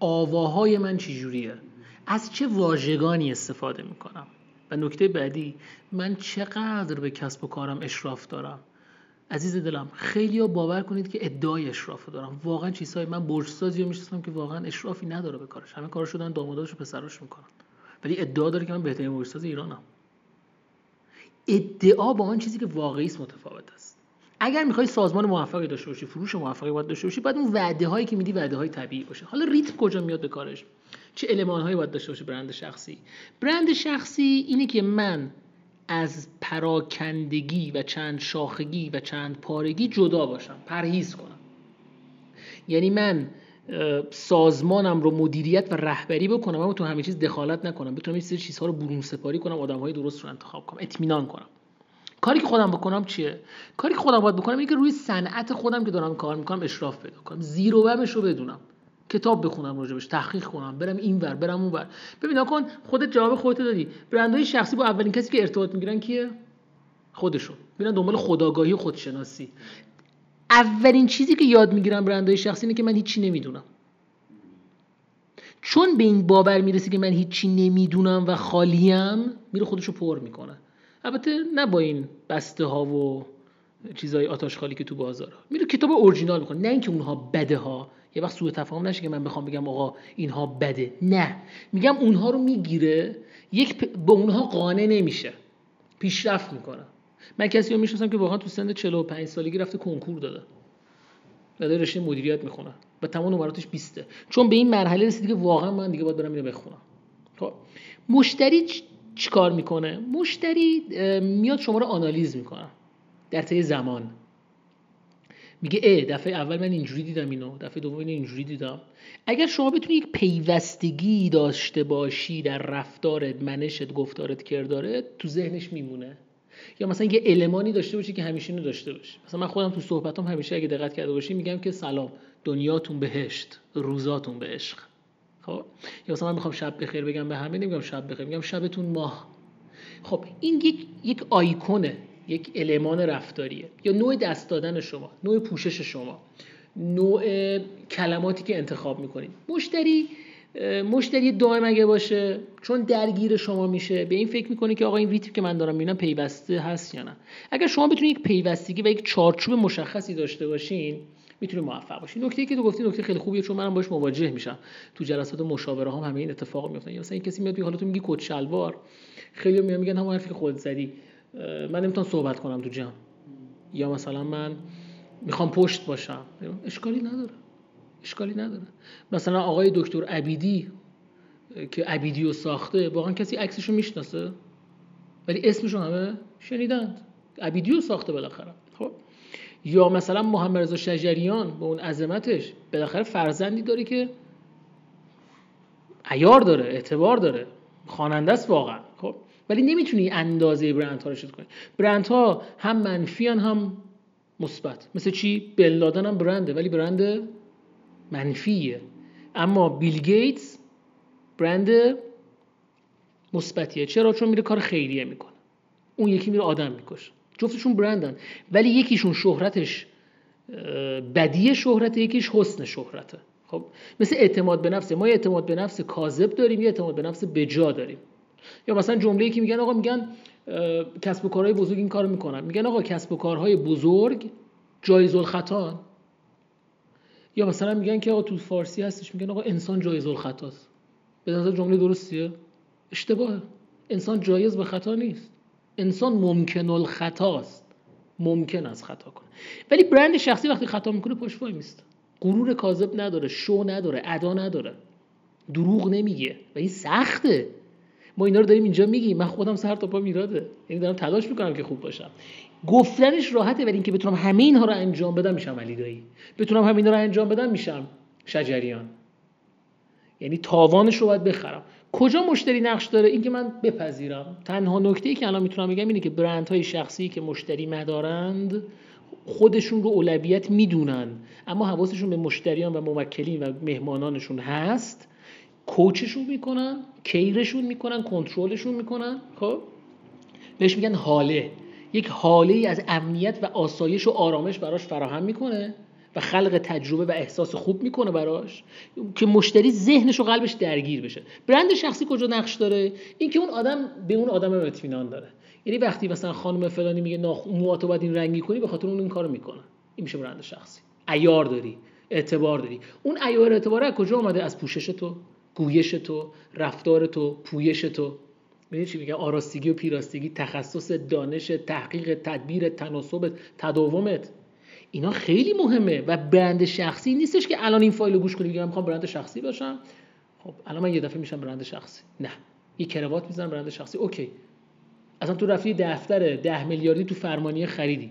آواهای من چجوریه، از چه واژگانی استفاده میکنم. و نکته بعدی، من چقدر به کسب و کارم اشراف دارم. عزیز دلم، خیلی‌ها باور کنید که ادعای اشراف دارم، واقعا چیزهای من برج‌سازی رو می‌شناسم که واقعا اشرافی نداره به کارش، همه کارش رو دارن داماداشو پسرش میکنن، ولی ادعا داره که من بهترین برج‌ساز ایرانم. ادعا با اون چیزی که واقعی است متفاوت است. اگر می‌خوای سازمان موفقی داشته باشی، فروش موفقی باید داشته باشی، بعد اون وعده‌هایی که میدی وعده‌های طبیعی باشه. حالا ریتم کجا میاد به کارش؟ چه المان‌هایی باید داشته باشه برند شخصی؟ برند شخصی اینه که من از پراکندگی و چند شاخگی و چند پارگی جدا باشم، پرهیز کنم. یعنی من سازمانم رو مدیریت و رهبری بکنم، اما تو همه چیز دخالت نکنم، بتونم یه سری چیزها رو برون سپاری کنم، آدم‌های درست رو انتخاب کنم، اطمینان کنم. کاری که خودم بکنم چیه؟ کاری که خودم باید بکنم اینه که روی صنعت خودم که دارم کار میکنم اشراف پیدا کنم، زیر و بمش رو بدونم، کتاب بخونم، راجبش تحقیق کنم، برم اینور برم اونور. ببینا کن، خودت جواب خودت دادی. برندهای شخصی با اولین کسی که ارتباط میگیرن کیه؟ خودشون. میرن دنبال خودآگاهی و خودشناسی. اولین چیزی که یاد میگیرن برندهای شخصی اینه که من هیچی نمیدونم. چون به این باور میرسه که من هیچی نمیدونم و خالیم، میره خودشو پر میکنه. البته نه با این بسته ها و چیزای آتش خالی که تو بازاره. میره کتاب اورجینال میخونه، نه اینکه اونها بده ها. یه وقت سوء تفاهم نشه که من بخوام بگم آقا اینها بده، نه، میگم اونها رو میگیره، به اونها قانع نمیشه، پیشرفت میکنه. من کسی رو میشناسم که واقعا تو سن 45 سالگی رفته کنکور داده و داره رشته مدیریت میخونه و تمام نمراتش 20، چون به این مرحله رسید که واقعا من دیگه باید برم اینو بخونم. خب مشتری چیکار میکنه؟ مشتری میاد شما رو آنالیز میکنه در طی زمان، میگه دفعه اول من اینجوری دیدم اینو، دفعه دوم اینجوری دیدم. اگر شما بتونی یک پیوستگی داشته باشی در رفتارت، منشت، گفتارت، کردارت، تو ذهنش میمونه. یا مثلا یه المانی داشته باشی که همیشه اینو داشته باشی. مثلا من خودم تو صحبتام همیشه اگه دقت کرده باشی میگم که سلام، دنیاتون بهشت، روزاتون به عشق. خب یا مثلا من میخوام شب بخیر بگم به همه، نمیگم شب بخیر، میگم شبتون ماه. خب این یک آیکونه، یک المان رفتاریه، یا نوع دست دادن شما، نوع پوشش شما، نوع کلماتی که انتخاب میکنید. مشتری دائم اگه باشه، چون درگیر شما میشه، به این فکر میکنه که آقا این ریتم که من دارم میبینم پیوسته هست یا نه. اگر شما بتونید یک پیوستگی و یک چارچوب مشخصی داشته باشین، میتونید موفق باشین. نکته‌ای که تو گفتی نکته خیلی خوبیه، چون منم باهاش مواجه میشم تو جلسات مشاوره ها، همین اتفاق میفته. یا مثلا کسی میاد حالا تو میگی کت شلوار، خیلی میگن همون حرفی که خودت زدی، من نمیتونم صحبت کنم تو جمع، یا مثلا من میخوام پشت باشم. اشکالی نداره. مثلا آقای دکتر عبیدی که عبیدیو ساخته، واقعا کسی عکسشو میشناسه؟ ولی اسمشو همه شنیدند، عبیدیو ساخته بالاخره. خب یا مثلا محمد رضا شجریان با اون عظمتش بالاخره فرزندی داره که عیار داره، اعتبار داره، خواننده است واقعا. خب ولی نمیتونی اندازه برندها رو شد کنی. برندها هم منفی هم مثبت. مثل چی؟ بن لادن هم برنده ولی برند منفیه، اما بیل گیتس برند مثبتیه. چرا؟ چون میره کار خیریه میکنه، اون یکی میره آدم میکشه. جفتشون برندن ولی یکیشون شهرتش بدیه شهرت، یکیش حسن شهرته. خب مثل اعتماد به نفس، ما اعتماد به نفس کاذب داریم، یه اعتماد به نفس بجا داریم. یا مثلا جمله‌ای که میگن آقا، میگن کسب و کارهای بزرگ این کارو میکنن، میگن آقا کسب و کارهای بزرگ جایز الخطان. یا مثلا میگن که آقا تو فارسی هستش، میگن آقا انسان جایز الخطاست. به نظر جمله درستیه؟ اشتباهه. انسان جایز به خطا نیست، انسان ممکن الخطاست، ممکن است خطا کنه. ولی برند شخصی وقتی خطا میکنه پشت وای میسته، غرور کاذب نداره، شو نداره، ادا نداره، دروغ نمیگه و این سخته. ما اینا رو داریم اینجا میگیم، من خودم سر تا پا میراده، یعنی دارم تلاش میکنم که خوب باشم. گفتنش راحته ولی اینکه بتونم همه اینها رو انجام بدم میشم علی دایی، بتونم همه اینا رو انجام بدم میشم شجریان. یعنی تاوانش رو باید بخرم. کجا مشتری نقش داره؟ این که من بپذیرم. تنها نکته‌ای که الان میتونم بگم اینه که برندهای شخصی که مشتری مدارند خودشون رو اولویت میدونن، اما حواسشون به مشتریان و موکلین و مهمانانشون هست، کوچشون میکنن، کیرشون میکنن، کنترلشون میکنن. خب بهش میگن حاله، یک حاله‌ای از امنیت و آسایش و آرامش براش فراهم میکنه و خلق تجربه و احساس خوب میکنه براش که مشتری ذهنش و قلبش درگیر بشه. برند شخصی کجا نقش داره؟ این که اون آدم به اون آدم اطمینان داره. یعنی وقتی مثلا خانم فلانی میگه موهاتو باید این رنگی کنی، به خاطر اون این کارو میکنه، این میشه برند شخصی. عیار داری، اعتبار داری. اون عیار اعتبار کجا اومده؟ از پوشش تو، گویش تو، رفتار تو، پویش تو. یعنی چی میگه؟ آراستگی و پیراستگی، تخصص، دانش، تحقیق، تدبیر، تناسب، تداومت. اینا خیلی مهمه و برند شخصی نیستش که الان این فایل رو گوش کنی بگم من میخوام برند شخصی باشم. خب الان من یه دفعه میشم برند شخصی؟ نه، یه کراوات میزنم برند شخصی. اوکی، اصلا تو رفتی دفتر 10 میلیاردی تو فرمانیه خریدی،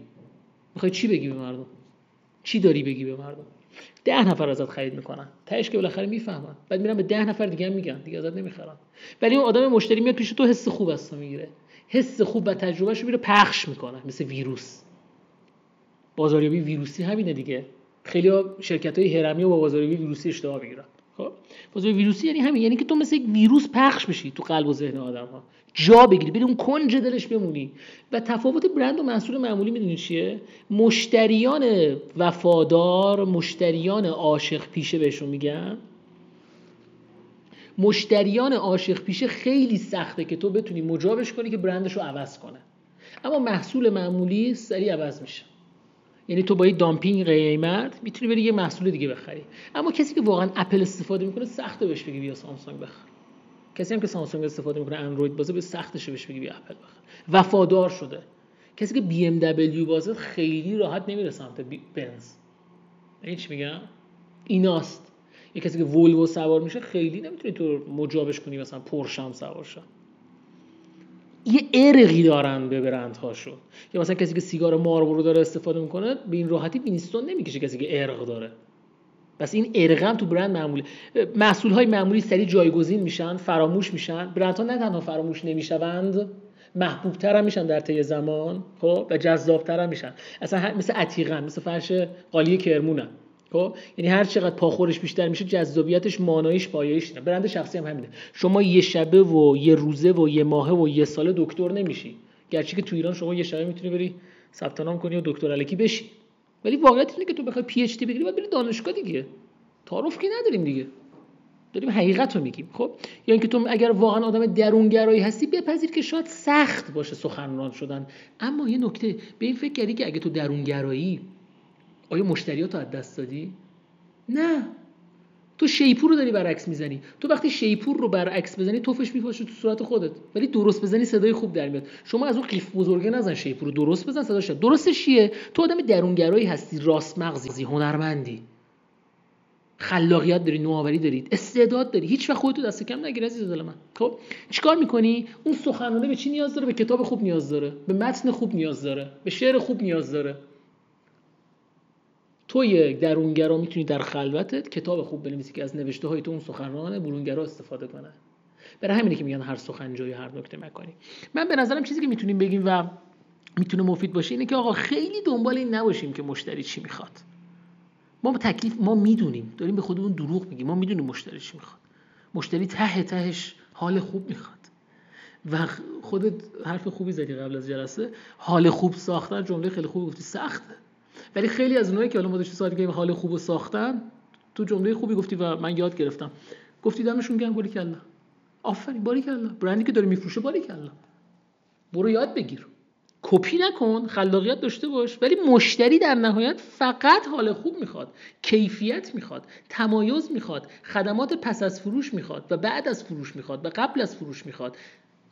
میخوای چی بگی به مردم؟ چی داری بگی به مردم؟ 10 نفر ازت خرید میکنن، تهش که بالاخره میفهمن، بعد میرن به 10 نفر دیگه هم میگن دیگه ازت نمیخرن. ولی اون آدم مشتری میاد پیش تو، حس خوب ازت میگیره، حس خوب و تجربهشو میره پخش میکنه. مثل ویروس، بازاریابی ویروسی همینه دیگه. خیلی‌ها شرکت‌های هرمی و با بازاریابی ویروسی اشتباه می‌گیرن. خب بازاریابی ویروسی یعنی همین، یعنی که تو مثل یک ویروس پخش بشی تو قلب و ذهن آدم‌ها، جا بگیری، بری اون کنج دلش بمونی. و تفاوت برند و محصول معمولی می‌دونی چیه؟ مشتریان وفادار، مشتریان عاشق پیشه بهشون میگن. مشتریان عاشق پیشه خیلی سخته که تو بتونی مجابش کنی که برندش رو عوض کنه. اما محصول معمولی سریع عوض میشه. یعنی تو با این دامپینگ قیمت میتونی بری یه محصول دیگه بخری. اما کسی که واقعا اپل استفاده میکنه سخته بهش بگی بیا سامسونگ بخر. کسی هم که سامسونگ استفاده میکنه، اندروید بازه، به سختشه بهش بگی بیا اپل بخر. وفادار شده. کسی که بی ام دبلیو بازه خیلی راحت نمیره سمت بنز. یعنی چی میگم؟ ایناست. یه کسی که ولوو سوار میشه خیلی نمیتونی تو مجابش کنی، مثلا پورشه هم سوار شه. یه ارقی دارن به برندهاشون. یا مثلا کسی که سیگار مارلبورو داره استفاده میکنه به این راحتی وینستون نمیکشه کسی که ارق داره. پس این ارق هم تو برند معموله. محصولهای معمولی سریع جایگزین میشن، فراموش میشن. برندها نه تنها فراموش نمیشوند، محبوبتر هم میشن در طی زمان، خب، و جذابتر هم میشن. اصلا مثل عتیقه، مثل فرش قالی کرمونه. خب یعنی هر چقدر پاخورش بیشتر میشه، جذابیتش، مانایش، پایایش میره. برند شخصی هم همینه. شما یه شبه و یه روزه و یه ماهه و یه ساله دکتر نمیشی. گرچه که تو ایران شما یه شبه میتونی بری ثبت نام کنی و دکتر الکی بشی، ولی واقعیت اینه که تو بخوای پی اچ دی بگیری باید بری دانشگاه دیگه. تعارف که نداریم دیگه، داریم حقیقت رو میگیم. خب یا یعنی اینکه تو اگر واقعا آدم درونگرایی هستی، بپذیر که شاید سخت باشه سخنران شدن، اما یه نکته به این فکر کردی که اگه تو درونگرایی، آیا مشتریاتو از دست دادی؟ نه، تو شیپور رو داری برعکس میزنی. تو وقتی شیپور رو برعکس بزنی توفش میپاشه تو صورت خودت، ولی درست بزنی صدای خوب در میاد. شما از اون قیف بزرگه نزن، شیپور رو درست بزن، صداش درست. درستش چیه؟ تو آدم درونگرایی هستی، راست مغزی، هنرمندی، خلاقیت داری، نوآوری داری، استعداد داری، هیچ وقت خودت دست کم نگیر عزیز دل من. خب چیکار میکنی؟ اون سخنرانه به چی نیاز داره؟ به کتاب خوب نیاز داره، به متن خوب نیاز داره، به شعر خوب نیاز داره. تو یک درونگرا میتونی در خلوتت کتاب خوب بنویسی که از نوشته های تو اون سخنران برونگرا استفاده کنه. برای همینه که میگن هر سخن جای هر نکته مکانی. من به نظرم چیزی که میتونیم بگیم و میتونه مفید باشه اینه که آقا خیلی دنبال این نباشیم که مشتری چی میخواد. ما تکلیف ما میدونیم، داریم به خودمون دروغ میگیم. ما میدونیم مشتری چی میخواد. مشتری ته تهش حال خوب میخواد. و خودت حرف خوبی زدی قبل از جلسه، حال خوب ساختن، جمله خیلی خوبی گفتی، سخته. ولی خیلی از اونایی که حالا ما داشتیم ساختیم حال خوبو ساختن، تو جمله خوبی گفتی و من یاد گرفتم. گفتی دمشون گرم، باریکالله. آفرین، باریکالله. برندی که داره میفروشه، باریکالله. برو یاد بگیر. کپی نکن، خلاقیت داشته باش، ولی مشتری در نهایت فقط حال خوب میخواد، کیفیت میخواد، تمایز میخواد، خدمات پس از فروش میخواد و بعد از فروش میخواد و قبل از فروش میخواد.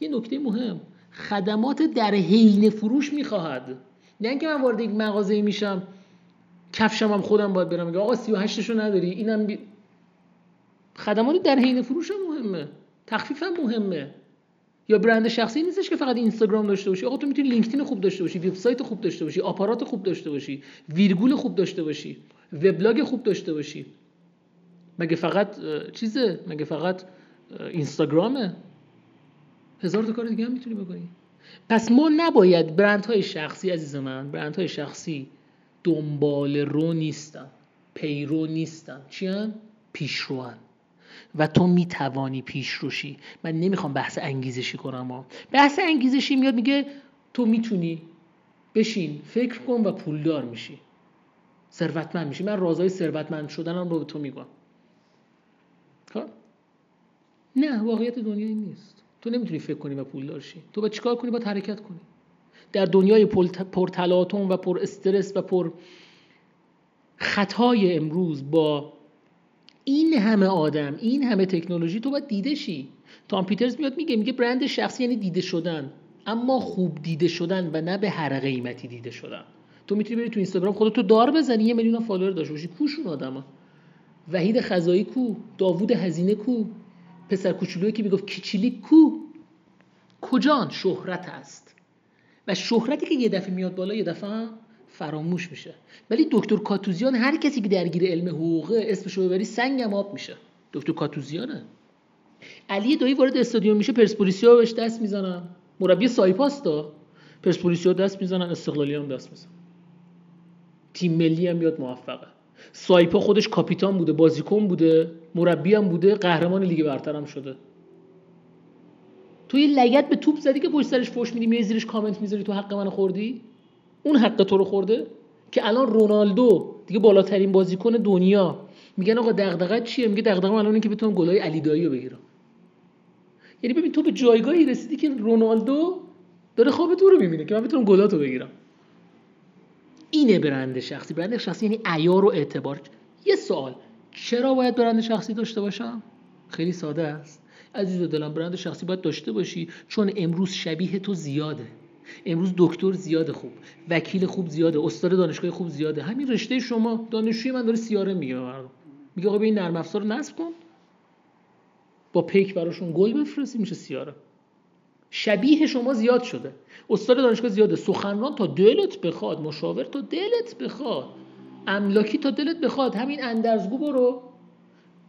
یه نکته مهم، خدمات در حین فروش میخواهد. نه اینکه من وارد یک مغازه میشم کفشم هم خودم باید برم میگه آقا 38شو نداری اینم خدمات در حین فروش هم مهمه، تخفیف هم مهمه. یا برند شخصی نیستش که فقط اینستاگرام داشته باشی. آقا تو میتونی لینکدین خوب داشته باشی، وبسایت خوب داشته باشی، آپارات خوب داشته باشی، ویرگول خوب داشته باشی، وبلاگ خوب داشته باشی. مگه فقط چیزه؟ مگه فقط اینستاگرامه؟ هزار تا کار دیگه هم میتونی بکنی. پس ما نباید، برندهای شخصی عزیز من، برندهای شخصی دنبال رو نیستن، پیرو نیستن، چی هم؟ پیشروان. و تو میتوانی پیشروشی. من نمیخوام بحث انگیزشی کنم ها. بحث انگیزشی میاد میگه تو میتونی بشین فکر کن و پولدار میشی، ثروتمند میشی. من رازهای ثروتمند شدنم رو به تو میگم. نه، واقعیت دنیا این نیست. تو نمیتونی فکر کنی و پولدار شی. تو باید چیکار کنی؟ باید حرکت کنی. در دنیای پر تلاطم و پر استرس و پر خطای امروز با این همه آدم، این همه تکنولوژی، تو باید دیده شی. تام پیترز میاد میگه برند شخصی یعنی دیده شدن، اما خوب دیده شدن و نه به هر قیمتی دیده شدن. تو میتونی بری تو اینستاگرام خودتو دار بزنی، 1 میلیون فالوور داشته باشی، کوشون آدما. وحید خزایی کو، داوود هزینه کو، پسر کوچولویی که میگفت کیچیلیک کو، کجان؟ شهرت است. و شهرتی که یه دفعه میاد بالا، یه دفعه فراموش میشه. ولی دکتر کاتوزیان، هر کسی که درگیر علم حقوقه اسمشو ببری سنگم آب میشه. دکتر کاتوزیانه. علی دایی وارد استادیوم میشه، پرسپولیسیا بهش دست میزنن. مربی سایپاستا، پرسپولیسیا دست میزنن، استقلالیام دست میزنن. تیم ملی هم میاد موفقه. سایپا خودش کاپیتان بوده، بازیکن بوده، مربی هم بوده، قهرمان لیگ برتر هم شده. تو یه لگد به توپ زدی که پشت سرش فوش میدی، میای زیرش کامنت میذاری تو حق من خوردی؟ اون حق تو رو خورده؟ که الان رونالدو دیگه بالاترین بازیکن دنیا، میگن آقا دغدغه چیه؟ میگه دغدغه من الان اینه که بتونم گلای علی دایی رو بگیرم. یعنی ببین تو به جایگاهی رسیدی که رونالدو داره خواب تو رو میبینه که من بتونم گلاتو بگیرم. اینه برند شخصی. برند شخصی یعنی عیار و اعتبار. یه سوال، چرا باید برند شخصی داشته باشم؟ خیلی ساده است. عزیز دلم، برند شخصی باید داشته باشی چون امروز شبیه تو زیاده. امروز دکتر زیاد خوب، وکیل خوب زیاده، استاد دانشگاه خوب زیاده. همین رشته شما، دانشجوی من داره سیاره میگه به مردم، میگه آقا این نرم افزار رو نصب کن، با پیک براشون گل بفرستی، میشه سیاره. شبیه شما زیاد شده، استاد دانشگاه زیاده، سخنران تا دلت بخواد، مشاور تا دلت بخواد، املاکی تا دلت بخواد. همین اندرزگو برو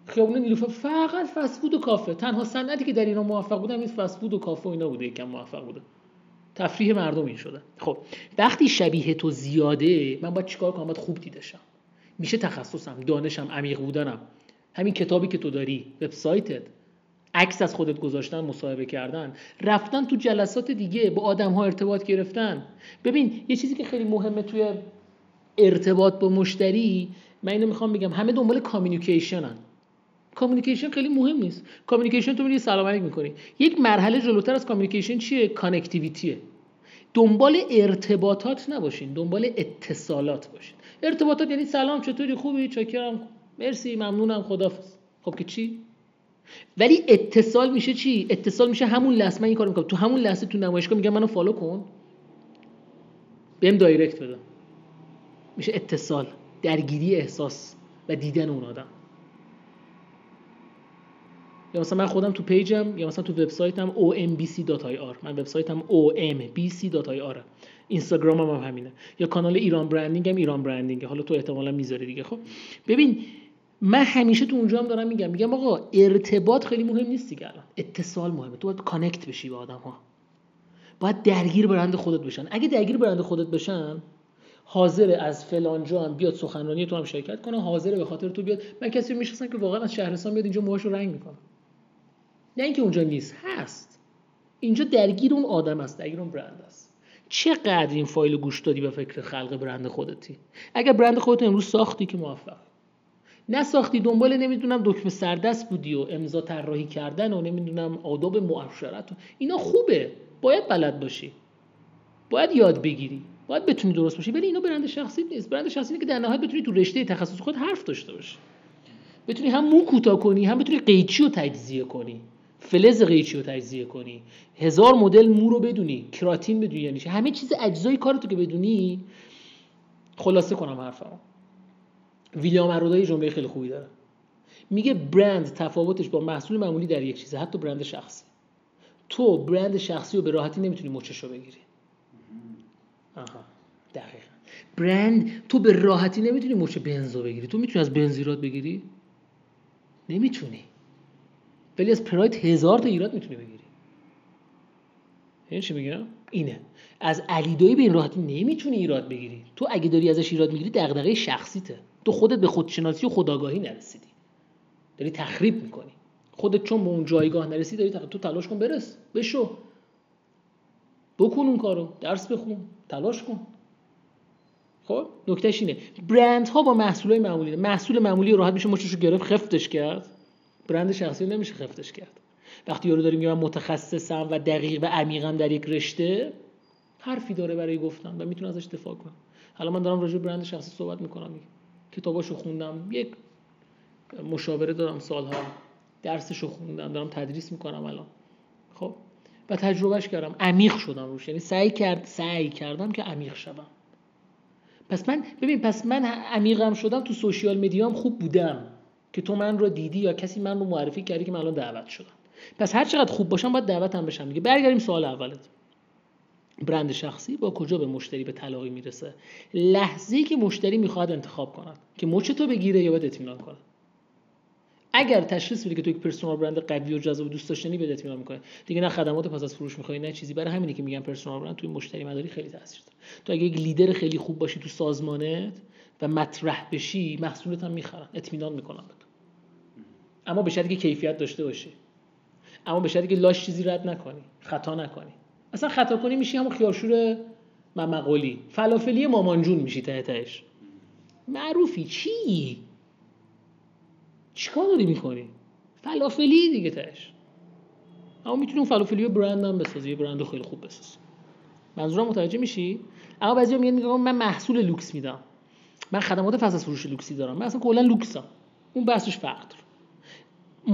خیابون نیلوفر، فقط فست فود و کافه. تنها صنعتی که در ایران موفق بوده همین فست فود و کافه و اینا بوده. یکم موفق بوده، تفریح مردم این شده. خب وقتی شبیه تو زیاده، من باید چیکار کنم؟ باید خوب دیده شم. میشه تخصصم، دانشم، عمیق بودنم، همین کتابی که تو داری، وبسایتت، عکس از خودت گذاشتن، مصاحبه کردن، رفتن تو جلسات دیگه، با آدم‌ها ارتباط گرفتن. ببین یه چیزی که خیلی مهمه توی ارتباط با مشتری، من اینو میخوام بگم، همه دنبال کامیونیکیشنن. کامیونیکیشن خیلی مهم نیست. کامیونیکیشن تو میری سلام علیک می‌کنی. یک مرحله جلوتر از کامیونیکیشن چیه؟ کانکتیویتیه. دنبال ارتباطات نباشین، دنبال اتصالات باشین. ارتباطات یعنی سلام، چطوری، خوبی، چاکرم، مرسی، ممنونم، خداحافظ. خب که چی؟ ولی اتصال میشه چی؟ اتصال میشه همون لحظه من این کارو میکنم. تو همون لحظه تو نمایشگاه میگم منو فالو کن، بهم دایرکت بده. میشه اتصال، درگیری احساس و دیدن اون آدم. یا مثلا من خودم تو پیجم، یا مثلا تو وبسایتم ombc.ir، من وبسایتم ombc.ir، اینستاگرامم هم همینه، یا کانال ایران برندینگ هم ایران برندینگه، حالا تو احتمالاً میذاری دیگه. خب ببین من همیشه تو اونجا هم دارم میگم آقا ارتباط خیلی مهم نیست دیگه، الان اتصال مهمه. تو باید کانکت بشی با آدم‌ها، باید درگیر برند خودت بشن. اگه درگیر برند خودت بشن، حاضر از فلان جا هم بیاد سخنرانی تو هم شرکت کنه، حاضر به خاطر تو بیاد. من کسی میشناسم که واقعا از شهرستان بیاد اینجا موهاشو رنگ میکنه. نه اینکه اونجا نیست، هست. اینجا درگیر اون آدم است، درگیر اون برند است. چقدر این فایل گوش دادی به فکر خلق برند خودتی؟ اگر برند خودت امروز ساختی که موفق، نساختی دنبال نمیدونم دکمه سردست بودی و امضا طراحی کردن و نمیدونم آداب معاشرت، اینا خوبه، باید بلد باشی، باید یاد بگیری، باید بتونی درست باشی، ولی اینا برند شخصی نیست. برند شخصی اینه که در نهایت بتونی تو رشته تخصص خود حرف داشته باشی، بتونی هم مو کوتاه کنی، هم بتونی قیچی رو تجزیه کنی، فلز قیچی رو تجزیه کنی، هزار مدل مو رو بدونی، کراتین بدونی، یعنی همه چیز اجزای کارتو که بدونی. خلاصه کنم حرفمو، ویلیام ارودا یه جمله خیلی خوبی داره، میگه برند تفاوتش با محصول معمولی در یک چیزه، حتی برند شخصی. تو برند شخصی رو به راحتی نمیتونی مچشو بگیری. دقیقاً. برند تو به راحتی نمیتونی مچ بنزو بگیری. تو میتونی از بنزیرات بگیری؟ نمیتونی. ولی از پراید 1000 تا ایراد میتونی بگیری. یعنی چی میگم؟ اینه. از علی دایی به این راحتی نمیتونی ایراد بگیری. تو اگه داری ازش ایراد میگیری، دغدغه شخصیته. تو خودت به خودشناسی و خودآگاهی نرسیدی. داری تخریب میکنی. خودت چون به اون جایگاه نرسی، داری تو تلاش کن برس، بشو، بکن اون کارو، درس بخون، تلاش کن. خب نکتهش اینه، برند ها با محصولای معمولی، محصول معمولی راحت میشه مچشو گرفت خفتش کرد، برند شخصی نمیشه خفتش کرد. وقتی یارو داریم میگم متخصصم و دقیق و عمیقم در یک رشته، حرفی داره برای گفتن و میتونه ازش دفاع کنه. حالا من دارم راجع به برند شخصی صحبت میکنم، کتاباشو خوندم، یک مشاوره دادم سالها، درسشو خوندم، دارم تدریس میکنم الان، خب، و تجربهش کردم، عمیق شدم روش، یعنی سعی کردم که عمیق شدم. پس من عمیقم شدم، تو سوشیال میدیام خوب بودم که تو من رو دیدی یا کسی من رو معرفی کردی که من الان دعوت شدم. پس هر چقدر خوب باشم باید دعوت هم بشم دیگه. برگردیم سوال اولت، برند شخصی با کجا به مشتری به تلاقی میرسه؟ لحظه‌ای که مشتری میخواد انتخاب کنه که مچ تو بگیره یا بهت اطمینان کنه. اگر تشخیص بدی که تو یک پرسونال برند قوی و جذاب و دوست داشتنی بهت اطمینان میکنه، دیگه نه خدمات پس از فروش میخوای نه چیزی. برای همینه که میگم پرسونال برند توی مشتری مداری خیلی تاثیر داره. تو اگه یک لیدر خیلی خوب باشی تو سازمانت و مطرح بشی، محصولت هم میخرن، اطمینان میکنن بهت. اما به شرطی که کیفیت داشته باشی، اما به شرطی که لاش چیزی رد نکنی، خطا نکنی. اصلا خطا کنی میشی همون خیارشور ممقولی، فلافلی مامانجون میشی ته تهش. معروفی چیکار داری میکنی؟ فلافلی دیگه تهش. اما میتونی اون فلافلی رو برند هم بسازی، یه برند خیلی خوب بسازی. منظورم متوجه میشی؟ اما بعضیا میگن من محصول لوکس میدم، من خدمات فصل فروش لوکسی دارم، من اصلا کلا لوکسم. اون بحثش فرق داره.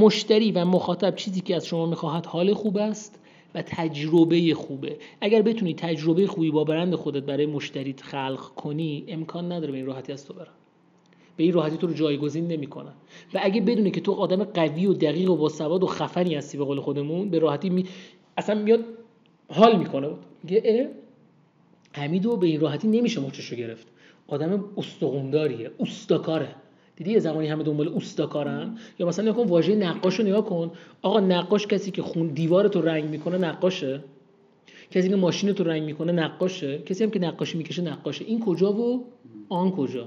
مشتری و مخاطب چیزی که از شما میخواهد حال خوب است و تجربه خوبه. اگر بتونی تجربه خوبی با برند خودت برای مشتریت خلق کنی، امکان نداره به این راحتی از تو بره. به این راحتی تو رو جایگزین نمیکنن. و اگه بدونی که تو آدم قوی و دقیق و باسواد و خفنی هستی، به قول خودمون، به راحتی اصلا میاد حال میکنه. میگه حمیدو به این راحتی نمیشه مچشو گرفت. آدم استخونداریه، اوستاکاره. دیدی یه زمانی همه دنبال اوستاکارن. یا مثلا نگاه کن واژه نقاشو نگاه کن. آقا نقاش کسی که خون دیوارتو رنگ میکنه نقاشه. کسی که ماشینتو رنگ میکنه نقاشه. کسی هم که نقاشی میکشه نقاشه. این کجا و آن کجا؟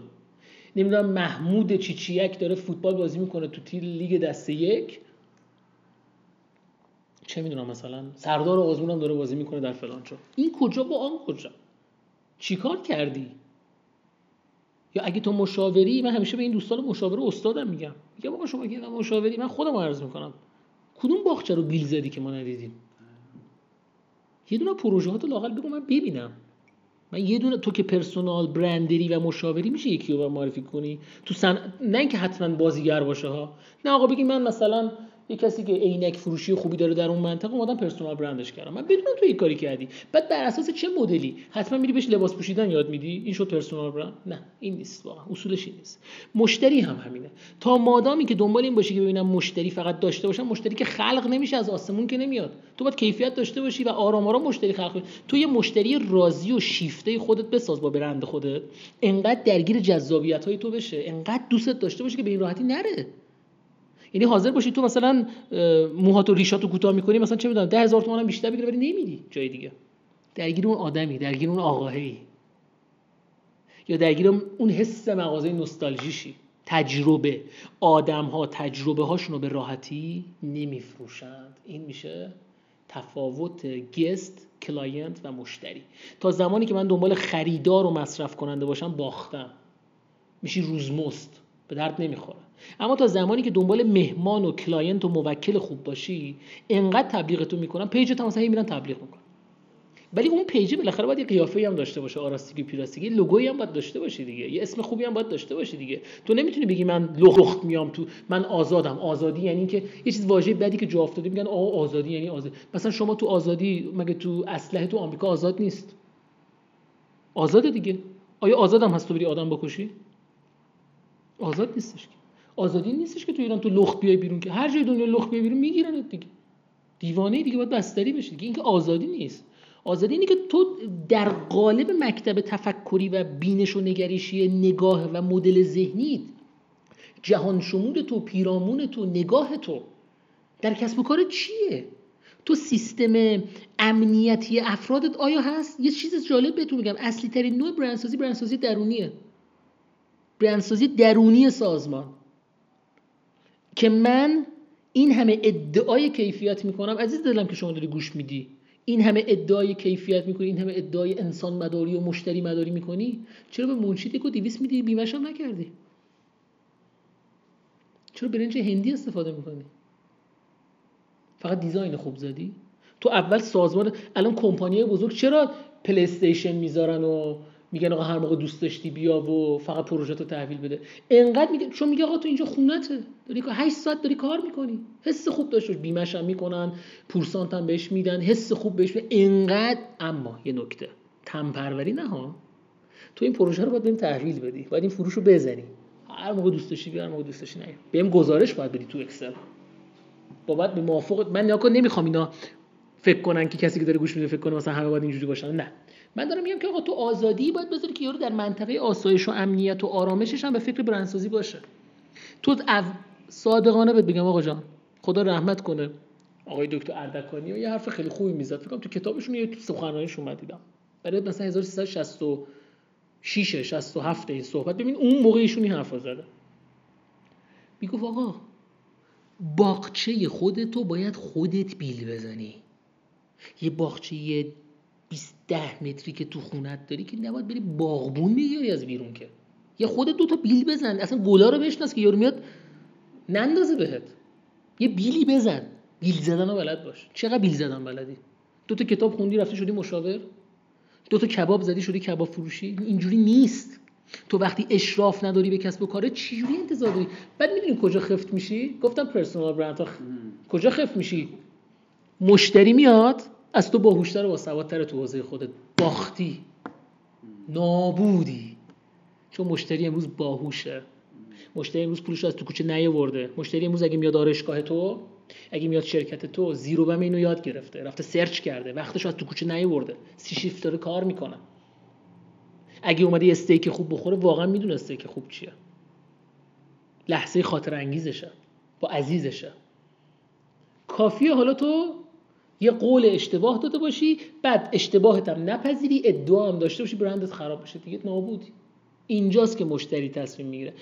نمیدونم محمود چیچیک داره فوتبال بازی میکنه تو تیم لیگ دسته یک، چه میدونم مثلا سردار آزمون هم داره بازی میکنه در فلان جا. این کجا با آن کجا؟ چیکار کردی؟ یا اگه تو مشاوری، من همیشه به این دوستان مشاوره استادم میگم، میگم آقا شما که مشاوری، من خودم عرض میکنم، کدوم باغچه رو بیل زدی که ما ندیدیم؟ یه دونه پروژه هاتو لااقل بگو من ببینم. من یه دونه، تو که پرسونال برندری و مشاوری میشه یکی رو معرفی کنی تو نه اینکه حتما بازیگر باشه ها، نه آقا بگی من مثلا یه کسی که عینک فروشی خوبی داره در اون منطقه، اومدم پرسونال برندش کردم، من بدونم تو این کاری کردی. بعد بر اساس چه مدلی حتما میری بهش لباس پوشیدن یاد میدی، این شد پرسونال برند؟ نه، این نیست، واقعا اصولش این نیست. مشتری هم همینه. تا مادامی که دنبال این باشی که ببینم مشتری فقط داشته باشم، مشتری که خلق نمیشه از آسمون که نمیاد، تو باید کیفیت داشته باشی و آرام آرام مشتری خلق کنی. تو یه مشتری راضی و شیفته خودت بساز با برند خودت، انقدر درگیر جذابیت‌های تو بشه، انقدر دوستت داشته باشه که به این راحتی نره. یعنی حاضر باشی تو مثلا موهات و ریشات رو کوتاه می‌کنی، مثلا چه می‌دونم 10000 تومان هم بیشتر بگیری، ولی نمی‌ری جای دیگه. درگیر اون آدمی، درگیر اون آقاهی، یا درگیر اون حس مغازه نوستالژیشی. تجربه آدم‌ها تجربه هاشون رو به راحتی نمیفروشند. این میشه تفاوت گست، کلاینت و مشتری. تا زمانی که من دنبال خریدار و مصرف کننده باشم باختم، میشی روزمزد، به درد نمیخوره. اما تا زمانی که دنبال مهمان و کلاینت و موکل خوب باشی، انقدر تبلیغتو میکنن، پیجت هم مثلا میرن تبلیغ میکنن. ولی اون پیج بالاخره باید یه قیافه‌ای هم داشته باشه، آراستگی پیراستگی، لوگویی هم باید داشته باشه دیگه، یه اسم خوبی هم باید داشته باشه دیگه. تو نمیتونی بگی من لخت میام تو، من آزادم. آزادی یعنی اینکه یه چیز واژه بدی که جا افتاده میگن آقا آزادی یعنی آزاد. مثلا شما تو آزادی، مگه تو اسلحه تو آمریکا آزاد نیست؟ آزاده دیگه. آیا آزادم هست تو بری آدم بکشی؟ آزاد نیستش که. آزادی نیستش که تو ایران تو لخت بیای بیرون، که هر جای دنیا لخت بیای بیرون میگیرنت دیگه. دیوانه دیگه، باید بستری بشی دیگه. اینکه آزادی نیست. آزادی اینه که تو در قالب مکتب تفکری و بینش و نگریشی نگاه و مدل ذهنیت، جهان شمول تو، پیرامون تو، نگاه تو در کسب و کار چیه؟ تو سیستم امنیتی افرادت آیا هست؟ یه چیز جالب بهتون میگم، اصلی ترین نوع برندسازی، برندسازی درونیه. برندسازی درونی سازمان که من این همه ادعای کیفیت میکنم، عزیز دلم که شما داری گوش میدی، این همه ادعای کیفیت میکنی، این همه ادعای انسان مداری و مشتری مداری میکنی، چرا به منشید 200 میدی بیمه‌ش هم نکردی؟ چرا برنج هندی استفاده میکنی؟ فقط دیزاین خوب زدی؟ تو اول سازمان، الان کمپانیای بزرگ چرا پلی استیشن میذارن و میگن آقا هر موقع دوست داشتی بیا و فقط پروژه‌تو تحویل بده. اینقدر میگه، چون میگه آقا تو اینجا خونته، داری 8 ساعت داری کار میکنی، حس خوب داشتوش، بیمه‌ش هم میکنن، پورسانت هم بهش میدن، حس خوب بهش میدن. اینقدر. اما یه نکته، تم پروری نه ها، تو این پروژه رو باید بریم تحویل بدی، باید این فروش رو بزنی، هر موقع دوست داشتی بیا، هر موقع دوست داشتی نه، بریم گزارش باید بدی تو اکسل، بابت به موافقت. من نیا کن، نمیخوام اینا فکر کنن که کسی که داره گوش میده فکر کنه مثلا همه باید اینجوری باشن. نه، من دارم میگم که آقا تو آزادی باید بذاری که یارو در منطقه آسایش و امنیت و آرامشش هم به فکر برندسازی باشه. تو صادقانه بهت بگم آقا جان، خدا رحمت کنه آقای دکتر اردکانی یه حرف خیلی خوبی میزد، فکر کنم تو کتابشون یه سخنرانیشون من دیدم، برای مثلا 1366 67 این صحبت، ببین اون موقع ایشون این حرفا زده، میگفت آقا باغچه خودتو باید خودت بیل بزنی. یه باغچه 20 متری که تو خونت داری که نباید بری باغبون بیاری از بیرون، که یه خودت 2 تا بیل بزن، اصلا گلا رو بشناس که یارو میاد نندازه بهت، یه بیلی بزن. بیل زدنو بلد باش. چقدر بیل زدن بلدی؟ 2 تا کتاب خوندی رفتی شدی مشاور، 2 تا کباب زدی شدی کباب فروشی. اینجوری نیست. تو وقتی اشراف نداری به کسب و کارت چجوری انتظار داری؟ بعد میدونی کجا خفت میشی؟ گفتم پرسونال برند. کجا خفت میشی؟ مشتری میاد از تو باهوشتر و باسوادتر تو حوزه خودت، باختی، نابودی. چون مشتری امروز باهوشه، مشتری امروز پولش از تو کوچه نیاورده، مشتری امروز اگه میاد آرایشگاه تو، اگه میاد شرکت تو، زیرو بم اینو یاد گرفته، رفته سرچ کرده، وقتش از تو کوچه نیاورده، 3 شیفت داره کار میکنه. اگه اومده استیک خوب بخوره، واقعا میدونه استیک خوب چیه، لحظه خاطر انگیزشه با عزیزشه. کافیه حالا تو یه قول اشتباه داده باشی، بعد اشتباهت هم نپذیری، ادعا هم داشته باشی، برندت خراب بشه دیگه، نابودی. اینجاست که مشتری تصمیم میگیره.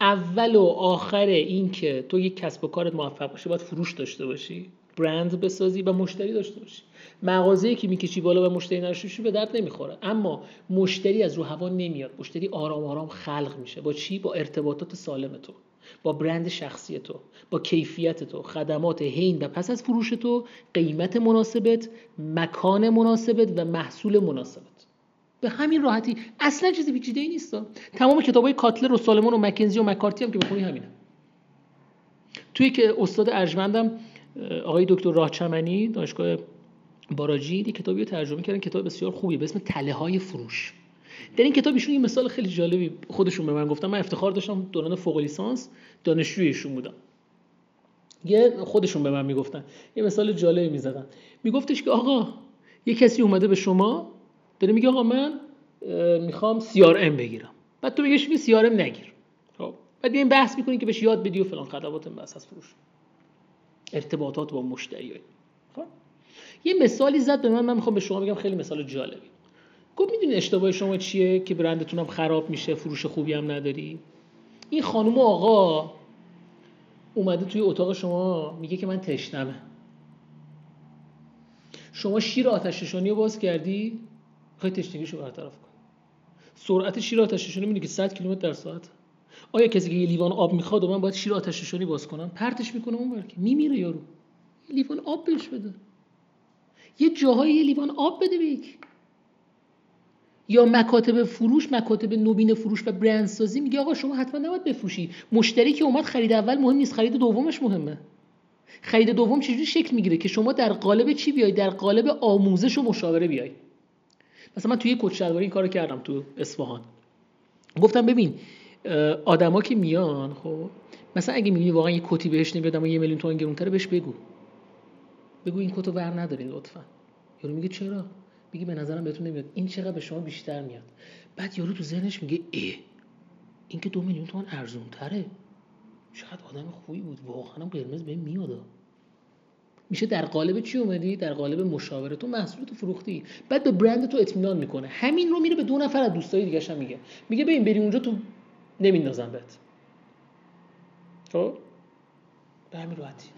اول و آخر این که تو یک کسب و کارت موفق بشه، باید فروش داشته باشی، برند بسازی و مشتری داشته باشی. مغازه‌ای که میکشی بالا و مشتری نداشتی به درد نمیخوره. اما مشتری از رو هوا نمیاد، مشتری آرام آرام خلق میشه. با چی؟ با ارتباطات سالم تو، با برند شخصی تو، با کیفیت تو، خدمات حین و پس از فروش تو، قیمت مناسبت، مکان مناسبت و محصول مناسبت. به همین راحتی. اصلا چیز پیچیده‌ای نیست. تمام کتابای کاتلر و سالمون و مکنزی و مکارتی هم که بخونی همینه. توی که استاد ارجمندم آقای دکتر راهچمنی دانشگاه باراجی یه کتابی رو ترجمه کردن، کتاب بسیار خوبی به اسم تله‌های فروش. در این کتاب ایشون یه مثال خیلی جالبی خودشون به من گفتن، من افتخار داشتم دوران فوق لیسانس دانشجوی ایشون بودم، یه خودشون به من میگفتن یه مثال جالبی میزدن، میگفتش که آقا یه کسی اومده به شما داره میگه آقا من میخوام CRM بگیرم، بعد تو میگیش میگی CRM نگیر، خب بعد این بحث میکنین که بهش یاد بدی و فلان خدمات، بحث از فروش، ارتباطات با مشتریای. خب یه مثالی زد به من میخوام به شما بگم خیلی مثال جالبی. گفت میدونی اشتباه شما چیه که برندتون هم خراب میشه، فروش خوبی هم نداری؟ این خانم و آقا اومده توی اتاق شما میگه که من تشنمه، شما شیر آتش نشانی رو باز کردی، میخوای تشنگیشو برطرف کنی. سرعت شیر آتش نشانی میبینی که 100 کیلومتر در ساعت. آیا کسی که یه لیوان آب میخواد و من باید شیر آتش نشانی باز کنم؟ پرتش میکنم اون برکی میمیره یارو. یه لیوان آب بهش بده. یه جاهای یه لیوان آب بده بیک. یا مکاتب فروش، مکاتب نوین فروش و برندسازی میگه آقا شما حتما نباید بفروشی. مشتری که اومد خرید اول مهم نیست، خرید دومش مهمه. خرید دوم چجوری شکل میگیره که شما در قالب چی بیای؟ در قالب آموزش و مشاوره بیای. مثلا من توی کت شلوار این کارو کردم تو اصفهان. گفتم ببین آدما که میان، خب مثلا اگه میبینی واقعا یه کتی بهش نمیدم و 1,000,000 تومان گرونتره، بهش بگو این کتو ور ندارین لطفا. یارو میگه چرا؟ میگه به نظرم بهتون نمیاد، این چقدر به شما بیشتر میاد. بعد یارو تو ذهنش میگه این که 2,000,000 تومان ارزان‌تره. شاید آدم خوبی بود، واقعا قرمز به میاد. میشه در قالب چی اومدی؟ در قالب مشاوره. تو محصولتو فروختی، بعد به برند تو اطمینان میکنه، همین رو میره به 2 نفر از دوستای دیگه‌ش هم میگه ببین بری اونجا تو نمیندازم بهت. خب به همین راحتی.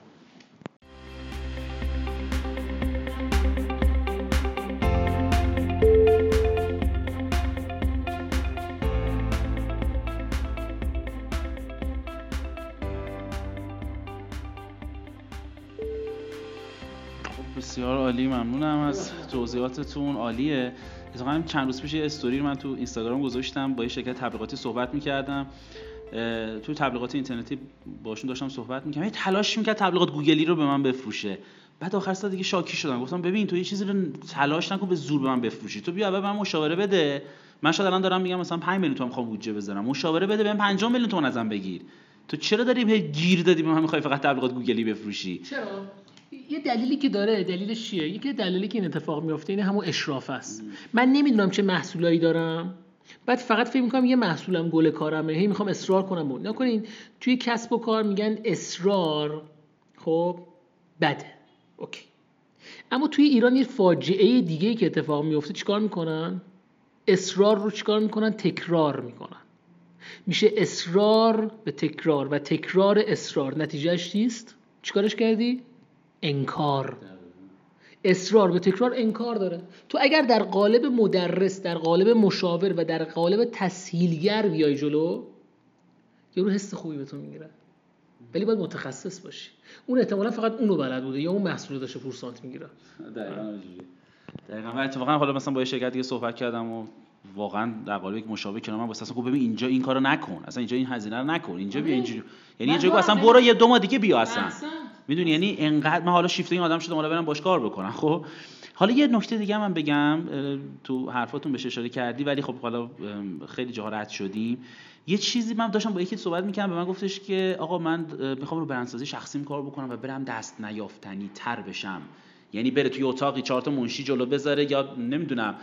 بسیار عالی، ممنونم از توضیحاتتون، عالیه. اتفاقا چند روز پیش یه استوری من تو اینستاگرام گذاشتم، با یه شرکت تبلیغاتی صحبت می‌کردم، تو تبلیغات اینترنتی باشون داشتم صحبت می‌کردم، یه تلاش می‌کرد تبلیغات گوگلی رو به من بفروشه. بعد آخر سر دیگه شاکی شدم، گفتم ببین تو یه چیزی رو تلاش نکن به زور به من بفروشی، تو بیا بعد من مشاوره بده. من شاید الان دارم میگم مثلا 5,000,000 تومان می‌خوام بودجه بذارم، مشاوره بده بهم 50,000,000 تومان ازم بگیر. تو چرا داری به گیر دادی به من می‌خوای فقط تبلیغات گوگلی بفروشی؟ چرا؟ یه دلیلی که داره، دلیلش چیه؟ یکی دلیلی که این اتفاق میفته اینه، همون اشراف است. من نمیدونم چه محصولایی دارم، بعد فقط فکر میکنم یه محصولم گل کارمه، هی میخوام اصرار کنم. نکنین، توی کسب و کار میگن اصرار خب بده، اوکی. اما توی ایران یه فاجعه دیگه‌ای که اتفاق میفته، چیکار میکنن؟ اصرار رو چیکار میکنن؟ تکرار میکنن. میشه اصرار به تکرار و تکرار اصرار. نتیجهش چیست؟ چیکارش کردی؟ انکار. اصرار به تکرار انکار داره. تو اگر در قالب مدرس، در قالب مشاور و در قالب تسهیلگر بیای جلو، یه رو حس خوبی به تو میگیره، ولی باید متخصص باشی. اون احتمالا فقط اونو بلد بوده یا اون محصول داشته پورسانت میگیره. دقیقاً. و اتفاقا حالا مثلا با یه شرکت دیگه صحبت کردم و واقعا در قالب یک مشابه کردم، من واسه گفتم ببین اینجا این کارو نکن، اصلا اینجا این هزینه رو نکن، اینجا بیا اینجوری، یعنی اینجا اصلا برو یه دو ما دیگه بیا اصلا. میدونی یعنی انقدر من حالا شیفته این آدم شدم، حالا برم باش کار بکنم. خب حالا یه نکته دیگه من بگم، تو حرفاتون بهش اشاره کردی ولی خب حالا خیلی جاها رد شدیم. یه چیزی من داشتم با یکی صحبت می‌کردم، به من گفتش که آقا من می‌خوام رو برندسازی شخصیم کار بکنم و برم دست نیافتنی تر بشم، یعنی بره توی اتاقی 4 تا منشی جلو بذاره یا نمیدونم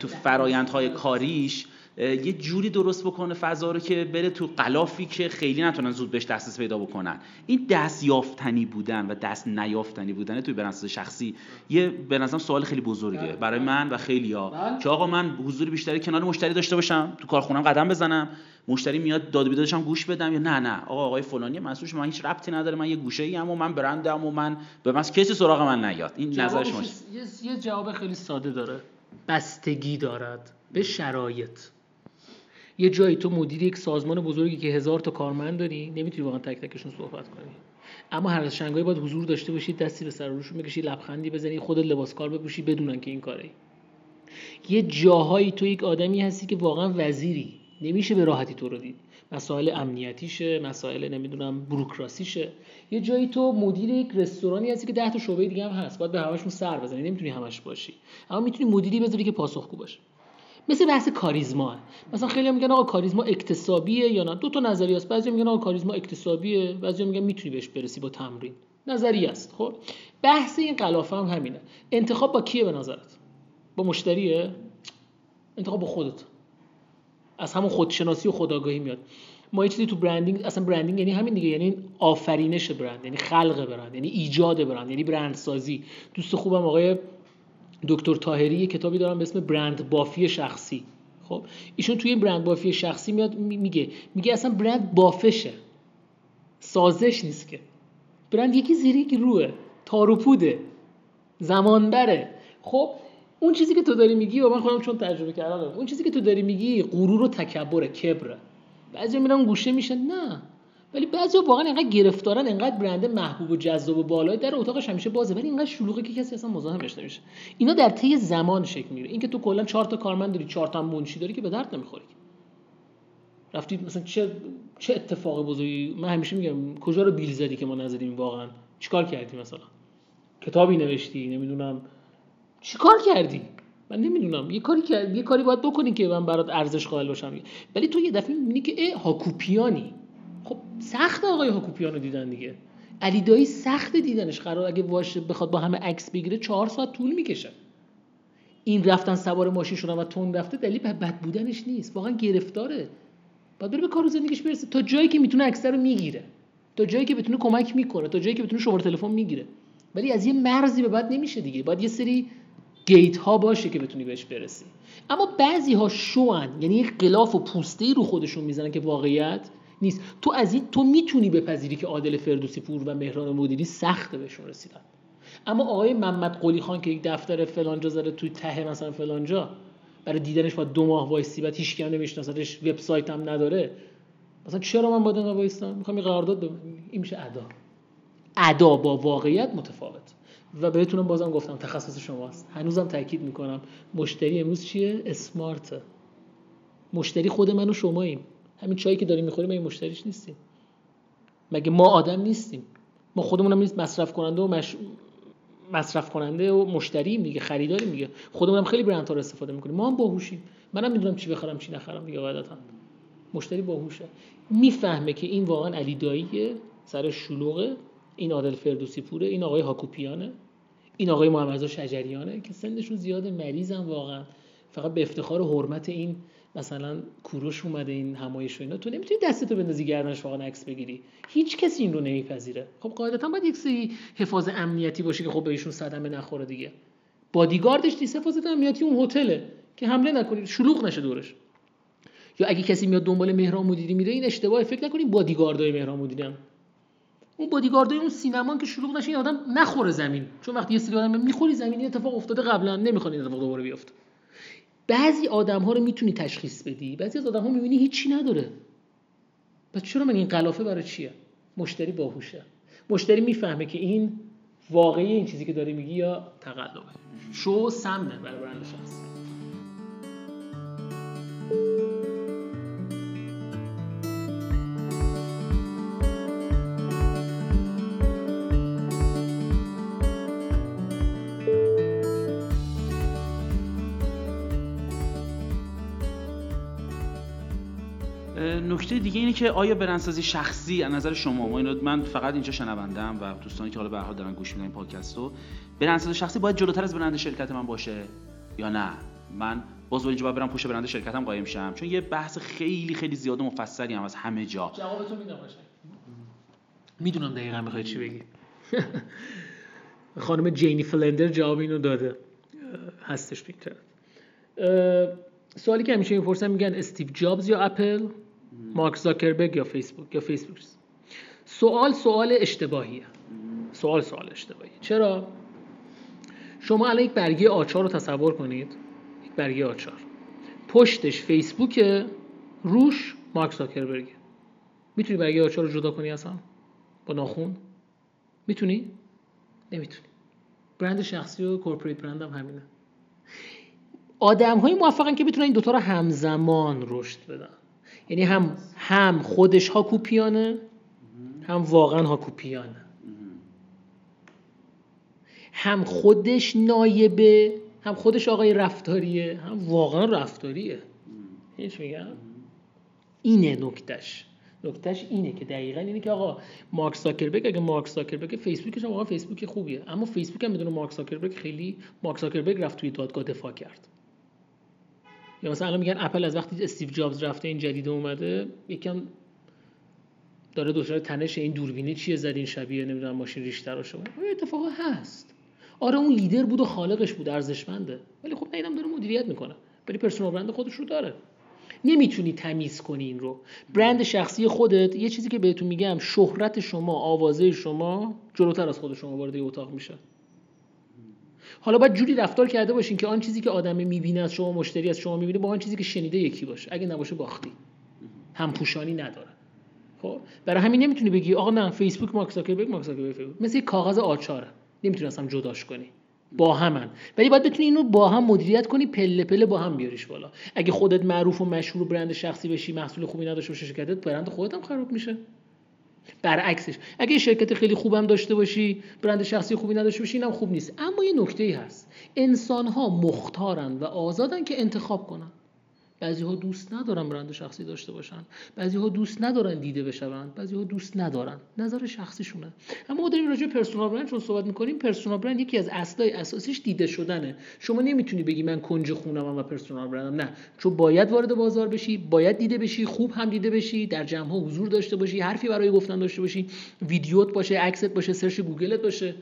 تو فرآیندهای کاریش یه جوری درست بکنه فضا رو که بره تو غلافی که خیلی نتونن زود بهش دسترسی پیدا بکنن. این دست یافتنی بودن و دست نیافتنی بودن توی برندسازی شخصی یه به نظرم سوال خیلی بزرگه برای من و خیلیا، که آقا من حضور بیشتری کنار مشتری داشته باشم، تو کارخونم قدم بزنم، مشتری میاد داد و بیدادشم گوش بدم، یا نه آقا آقای فلانی مسئولش من هیچ ربطی نداره، من یه گوشه‌ای ام و من برندم و من به من کسی سراغ من نیاد. این نظر شما چیه؟ یه جواب خیلی ساده داره، بستگی دارد به شرایط. یه جایی تو مدیر یک سازمان بزرگی که 1000 تا کارمند داری نمیتونی واقعا تک تکشون صحبت کنی، اما هر از شنگایی باید حضور داشته باشی، دستی به سر روشون بکشی، لبخندی بزنی، خودت لباس کار بپوشی، بدونن که این کاری. یه جاهایی تو یک آدمی هستی که واقعا وزیری، نمیشه به راحتی تو رو دید، مسائل امنیتیشه، مسائل نمیدونم بوروکراسیشه. یه جایی تو مدیر یک رستورانی هستی که 10 تا شعبه دیگه هم هست، باید به همشون سر بزنی، نمیتونی همش باشی، اما میتونی مدیری بذاری که پاسخگو باشه. مثل بحث کاریزما، مثلا خیلی میگن آقا کاریزما اکتسابیه یا نه، دو تا نظریه است. بعضی میگن آقا کاریزما اکتسابیه، بعضی میگن میتونی بهش برسی با تمرین، نظریه است. خب بحث این قلافه هم همینه. انتخاب با کیه به نظرت؟ با مشتریه؟ انتخاب با خودت، از همون خودشناسی و خودآگاهی میاد. ما یه چیزی تو برندینگ، اصلا برندینگ یعنی همین دیگه، یعنی آفرینش برند، یعنی خلق برند، یعنی ایجاد برند، یعنی برندسازی. دوست خوبم آقای دکتر طاهری یه کتابی دارن به اسم برند بافی شخصی. خب ایشون توی برند بافی شخصی میاد میگه اصلا برند بافشه، سازش نیست که. برند یکی زیر یکی روه، تار و پوده، زمان بره. خب اون چیزی که تو داری میگی و من خودم چون تجربه کردم، اون چیزی که تو داری میگی غرور و تکبر، کبره. بعضیا میرن گوشه میشن نه، ولی بعضیا واقعا انقدر گرفتارن، انقدر برند محبوب و جذاب و بالای در اتاقش همیشه بازه ولی انقدر شلوغه که کسی اصلا مزاحمش نمیشه. اینا در طی زمان شکل میگیره. اینکه تو کلا 4 تا کارمند داری، 4 تا منشی داری که به درد نمیخوره. رفتی مثلا چه اتفاق بزرگی، من همیشه میگم کجا رو بیل زدی که ما نذاریم، واقعا چیکار کردی؟ مثلا کتابی نوشتی، نمیدونم چیکار کردی، من نمیدونم یه کاری باید بکنی که من برات ارزش قائل باشم. ولی تو یه دفعه میبینی که هاکوپیانی، خب سخت آقای هاکوپیانو دیدن دیگه. علی دایی سخت دیدنش، قرار اگه واش بخواد با همه عکس بگیره 4 ساعت طول میکشه. این رفتن سوار ماشین شدن و تون رفته دلیل بد بودنش نیست، واقعا گرفتاره. باید بره به کار و زندگیش برسه، تا جایی که میتونه اکثر رو میگیره، تا جایی که بتونه کمک میکنه، تا جایی که بتونه شماره تلفن میگیره. ولی از یه مرزی به بعد نمیشه دیگه، باید یه سری گیت ها باشه که بتونی بهش برسی. اما بعضی ها شوان، یعنی یک غلاف و پوسته‌ای رو خودشون میزنن که واقعیت نیست. تو میتونی بپذیری که عادل فردوسی پور و مهران مدیری سخت بهشون رسیدن، اما آقای محمد قلی خان که یک دفتر فلانجا زده توی ته مثلا فلانجا، برای دیدنش باید 2 ماه وایسی، بعد هیچ کی هم نمیشناسدش، وبسایت هم نداره، مثلا چرا من باید اینقدر وایسام؟ میخوام این قرارداد این میشه ادا با واقعیت متفاوت. و بهتونم بازم گفتم تخصص شماست، هنوزم تاکید میکنم مشتری امروز چیه؟ اسمارت. مشتری خود من و شماییم. همین چایی که داریم میخوریم این مشتریش نیستیم؟ مگه ما آدم نیستیم؟ ما خودمونم نیست مصرف کننده و مشتریم دیگه، خریداریم دیگه. خودمونم خیلی برندها رو استفاده میکنیم، ما هم باهوشیم. منم میدونم چی بخرم چی نخرم دیگه، قاعدتا مشتری باهوشه، میفهمه که این واقعا علی دایی سر شلوغه، این عادل فردوسی پوره، این آقای هاکوپیانه، این آقای محمد رضا شجریانه که سنشون زیاد مریضن واقعا، فقط به افتخار و حرمت این مثلا کوروش اومده این همایش و اینا. تو نمیتونی دستتو بندازی گردنش واقعا عکس بگیری، هیچ کسی این رو نمیپذیره. خب قاعدتا باید یک سری حفاظ امنیتی باشه که خب بهشون صدمه نخوره دیگه. بادیگاردش دیگه حفاظت امنیتی اون هتله که حمله نکنید، شلوغ نشه دورش. یا اگه کسی میاد دنبال مهران مدیری میره، این اشتباهه، فکر نکنید بادیگاردای مهران مدیری، اون بادیگاردای اون سینما که شلوغ نشه، این آدم نخوره زمین، چون وقتی یه سری آدم میخوری زمین این اتفاق افتاده قبلا، نمیخواد این اتفاق دوباره بیفته. بعضی آدم‌ها رو میتونی تشخیص بدی، بعضی از آدم‌ها می‌بینی هیچی نداره. پس چرا من این قلافه برای چیه؟ مشتری باهوشه، مشتری میفهمه که این واقعی این چیزی که داری میگی یا تقلبه. شو سمنه برای برند شخصی. نکته دیگه اینه که آیا برندسازی شخصی از نظر شما، ما اینو من فقط اینجا شنونده‌ام و دوستانی که حالا به هر حال دارن گوش میدن این پادکستو، برندسازی شخصی باید جلوتر از برند شرکت من باشه یا نه؟ من باز اینجا باید برم پشت برند شرکتم قایم شم، چون یه بحث خیلی خیلی زیاد و مفصلی هم از همه جا. جوابتو میدم باشه. میدونم دقیقاً میخوای چی بگی. خانم جنیفلندر جواب اینو داده. هستش تو اینترنت. سوالی که همیشه میپرسن، میگن استیو جابز یا اپل؟ مارک زاکربرگ یا فیسبوک یا فیسبوک؟ سوال اشتباهیه. چرا؟ شما الان یک برگه آچار رو تصور کنید، یک برگه آچار، پشتش فیسبوکه، روش مارک زاکربرگه. میتونی برگه آچار رو جدا کنی اصلا با ناخون؟ میتونی؟ نمیتونی. برند شخصی و کورپوریت برند هم همینه. آدم‌های موفقن که میتونن این دوتا رو همزمان رشد بدن، یعنی هم خودش هاکوپیانه، هم واقعا هاکوپیانه، هم خودش نایبه، هم خودش آقای رفتاریه، هم واقعا رفتاریه. هیچ میگم اینه نکتهش اینه که دقیقاً اینه که آقا مارک زاکربرگ، اگه مارک زاکربرگ فیسبوکش هم واقعا فیسبوک خوبیه، اما فیسبوک هم بدون مارک زاکربرگ خیلی، مارک زاکربرگ رفت توی دادگاه دفاع کرد. یا مثلا الان میگن اپل از وقتی استیو جابز رفته این جدید اومده، یکم داره دچار تنش این دوربینه چیه زدین شبیه نمیدونم ماشین ریش تراشه. این اتفاقا هست. آره اون لیدر بود و خالقش بود، ارزشمنده، ولی خب اینا هم داره مدیریت میکنه، ولی پرسونال برند خودش رو داره. نمیتونی تمیز کنی این رو. برند شخصی خودت، یه چیزی که بهتون میگم، شهرت شما، آوازه شما جلوتر از خود شما وارد اتاق میشه. حالا باید جوری رفتار کرده باشین که آن چیزی که آدم میبینه از شما، مشتری از شما میبینه، با آن چیزی که شنیده یکی باشه. اگه نباشه باختی. همپوشانی نداره. خب برای همین نمیتونی بگی آقا نه فیسبوک مارک زاکربرگ، مارک زاکربرگ مثل کاغذ آچاره، نمیتونی اصلا جداش کنی. با همن. ولی باید بتونی اینو با هم مدیریت کنی، پله پله با هم بیاریش بالا. اگه خودت معروف و مشهور و برند شخصی بشی، محصول خوبی نداشته باشی شرکتت، برند خودت هم خراب میشه. برعکسش اگه شرکت خیلی خوبم داشته باشی، برند شخصی خوبی نداشته باشی، اینم خوب نیست. اما یه نکته‌ای هست، انسان‌ها مختارن و آزادن که انتخاب کنن. بعضی‌ها دوست ندارن برند شخصی داشته باشن، بعضی‌ها دوست ندارن دیده بشن، بعضی‌ها دوست ندارن، نظر شخصیشونه. اما ما داریم راجع به پرسونال برند چون صحبت می‌کنیم، پرسونال برند یکی از اصلای اساسیش دیده شدنه. شما نمیتونی بگی من کنج خونمم و پرسونال برندم، نه، چون باید وارد بازار بشی، باید دیده بشی، خوب هم دیده بشی، در جمع‌ها حضور داشته باشی، حرفی برای گفتن داشته باشی، ویدیوت باشه، عکست باشه، سرچ گوگلت باشه،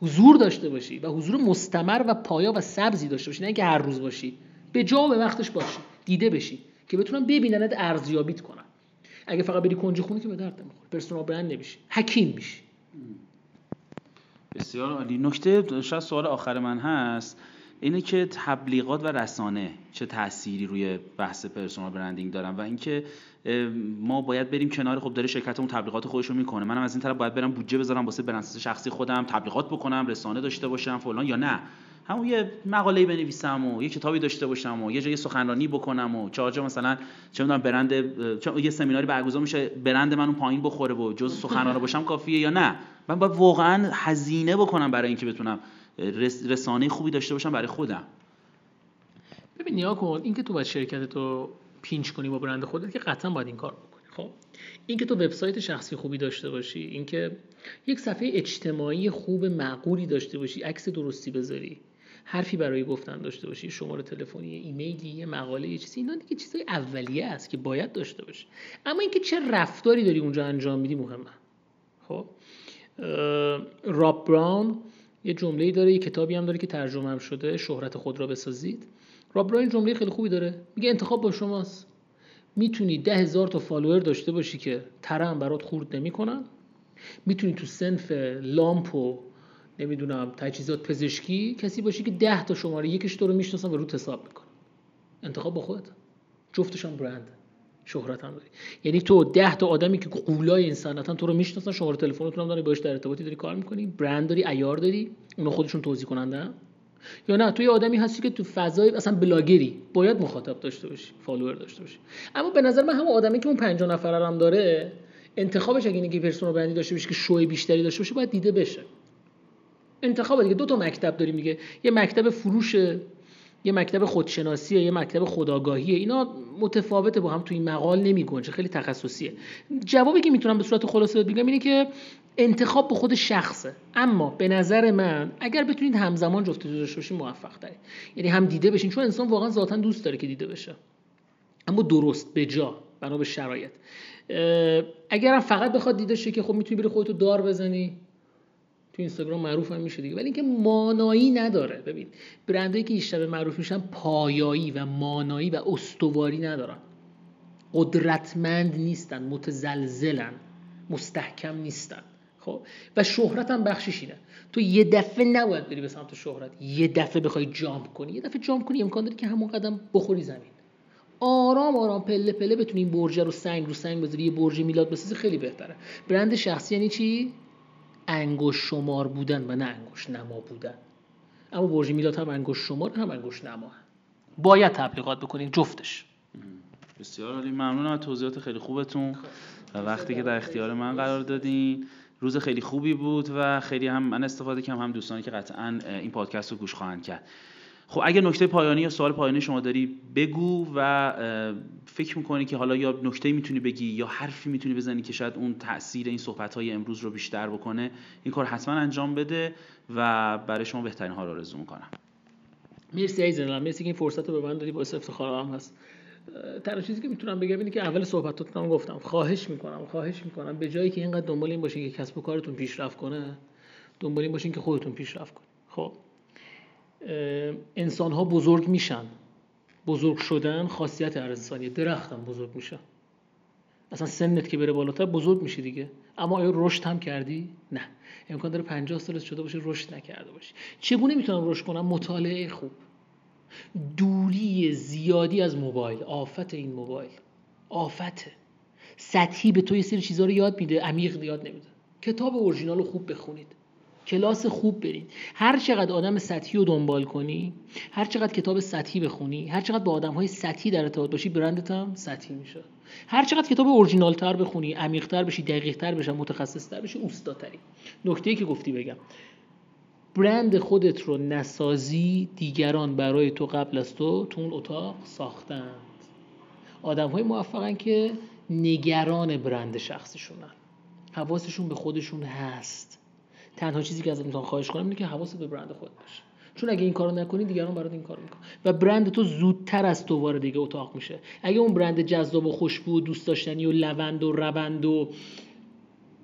حضور داشته باشی و حضور مستمر و پایا و سبزی داشته باشی، نه اینکه هر روز باشی، به جا به وقتش باشی، دیده بشی که بتونن ببیننت، ارزیابیت کنن. اگه فقط بری کنج خونه که به درد نمیخوره، پرسونال برند نمیشی، حکیم میشی. بسیار عالی. نکته شاید سوال آخر من هست اینه که تبلیغات و رسانه چه تأثیری روی بحث پرسونال برندینگ دارن و اینکه ما باید بریم کنار، خب داره شرکتمون تبلیغات خودش رو میکنه، منم از این طرف باید برم بودجه بذارم واسه برند شخصی خودم، تبلیغات بکنم، رسانه داشته باشم فلان، یا نه همون یه مقاله‌ای بنویسم و یه کتابی داشته باشم و یه جای سخنرانی بکنم و چهارجا مثلا چه می‌دونم برند، یه سمیناری برگزار میشه برند من اون پایین بخوره و جز سخنران باشم کافیه یا نه من باید واقعا هزینه بکنم برای اینکه بتونم رسانه خوبی داشته باشم برای خودم؟ ببین نیا کن، اینکه تو باید شرکتت رو پینچ کنی با برند خودت که قطعا باید این کار بکنی. خب اینکه تو وبسایت شخصی خوبی داشته باشی، اینکه یک صفحه اجتماعی خوب معقولی داشته باشی، عکس درستی بذاری، حرفی برای گفتن داشته باشی، شماره تلفنی، ایمیلی، یه مقاله، یه چیزی، اینا دیگه چیزای اولیه است که باید داشته باشی. اما اینکه چه رفتاری داری اونجا انجام میدی مهمه. خب راب براون یه جمله‌ای داره، یه کتابی هم داره که ترجمه هم شده، شهرت خود را بسازید. راب براون جمله خیلی خوبی داره، میگه انتخاب با شماست. میتونی 10,000 تا فالوور داشته باشی که ترم برات خورد نمی‌کنن، میتونی تو صنف لامپو نمیدونم تجهیزات پزشکی کسی باشی که 10 تا شماره یکش تو رو میشناسن و رو حساب میکنن. انتخاب با خودت، جفتش هم برند، شهرت هم داری. یعنی تو 10 تا آدمی که قولای این صنعتن تو رو میشناسن، شماره تلفنتون هم داری، باهاش در ارتباطی، داری کار میکنی، برند داری، عیار داری، اونا خودشون توضیح کننده. یا نه تو یه آدمی هستی که تو فضای اصلا بلاگری باید مخاطب داشته باشی، فالوور داشته باشی. اما به نظر من هم آدمی که اون 50 نفره هم داره، انتخابش اگه اینه که پرسونال برندی داشته باشی که شو بیشتری داشته باشی، باید دیده بشه. انتخاب دیگه، دو تا مکتب داریم دیگه، یه مکتب فروشه، یه مکتب خودشناسیه، یه مکتب خودآگاهیه. اینا متفاوته با هم، تو این مقال نمی‌گنجه، خیلی تخصصیه. جوابی که میتونم به صورت خلاصه بگم اینه که انتخاب به خود شخصه، اما به نظر من اگر بتونید همزمان جفت و جورش بشین موفق ترید. یعنی هم دیده بشین، چون انسان واقعا ذاتاً دوست داره که دیده بشه، اما درست، به جا، بنا به شرایط. اگرم فقط بخواد دیده شه که خب میتونی بری خودتو دار بزنی، اینستاگرام معروف هم میشه دیگه، ولی اینکه مانایی نداره. ببین برندایی که بیشتر معروف میشن پایایی و مانایی و استواری ندارن، قدرتمند نیستن، متزلزلن، مستحکم نیستن. خب و شهرت هم بخشش اینه، تو یه دفعه نباید بری به سمت شهرت، یه دفعه بخوای جامپ کنی، یه دفعه جامپ کنی امکان داره که همون قدم بخوری زمین. آرام آرام، پله پله بتونی این برج رو سنگ رو سنگ بذاری، یه برج میلاد بسازی، خیلی بهتره. برند شخصی یعنی چی؟ انگوش شمار بودن و نه انگوش نما بودن. اما برج میلاد هم انگوش شمار هم انگوش نما هم. باید تبلیغات بکنید، جفتش. بسیار عالی، ممنونم از توضیحات خیلی خوبتون و وقتی که در اختیار من قرار دادین. روز خیلی خوبی بود و خیلی هم من استفاده کردم، هم دوستانی که قطعاً این پادکست رو گوش خواهند کرد. خب اگه نکته پایانی یا سوال پایانی شما داری بگو، و فکر می‌کنی که حالا یا نکته‌ای می‌تونی بگی یا حرفی می‌تونی بزنی که شاید اون تأثیر این صحبت‌های امروز رو بیشتر بکنه، این کار حتما انجام بده و برای شما بهترین ها رو آرزو می‌کنم. مرسی عزیزم، مرسی که این فرصت رو به من دادی، باعث افتخارم هست. تنها چیزی که میتونم بگم اینه که اول صحبتاتم گفتم خواهش میکنم به جایی که اینقدر دنبال این باشین که کسب و کارتون پیشرفت کنه، دنبال این باشین که خودتون پیشرفت کنید. خب انسان ها بزرگ میشن. بزرگ شدن خاصیت هر انسانیه. درخت هم بزرگ میشه. اصلا سنت که بره بالاتر بزرگ میشه دیگه. اما آیا رشد هم کردی؟ نه. امکان داره 50 سالت شده باشه رشد نکرده باشی. چگونه میتونم رشد کنم؟ مطالعه خوب. دوری زیادی از موبایل، آفت این موبایل. آفته. سطحی به تو یه سری چیزا رو یاد میده، عمیق یاد نمیده. کتاب اورجینال رو خوب بخونید. کلاس خوب برین. هر چقدر آدم سطحی رو دنبال کنی، هر چقدر کتاب سطحی بخونی، هر چقدر با آدم‌های سطحی در ارتباط باشی، برندت هم سطحی میشه. هر چقدر کتاب اورجینال‌تر بخونی، عمیق‌تر بشی، دقیق‌تر بشی، متخصص‌تر بشی، اوستادتری. نکته‌ای که گفتی بگم. برند خودت رو نسازی، دیگران برای تو قبل از تو اون اتاق ساختند. آدم‌های موفقن که نگران برند شخصیشونن. حواسشون به خودشون هست. تنها چیزی که از امتحان خواهش کنم اینه که حواست به برند خود باشه، چون اگه این کارو نکنی دیگران برات این کارو میکنن و برند تو زودتر از تو وارد دیگه اتاق میشه. اگه اون برند جذاب و خوشبو و دوست داشتنی و لوند و روند و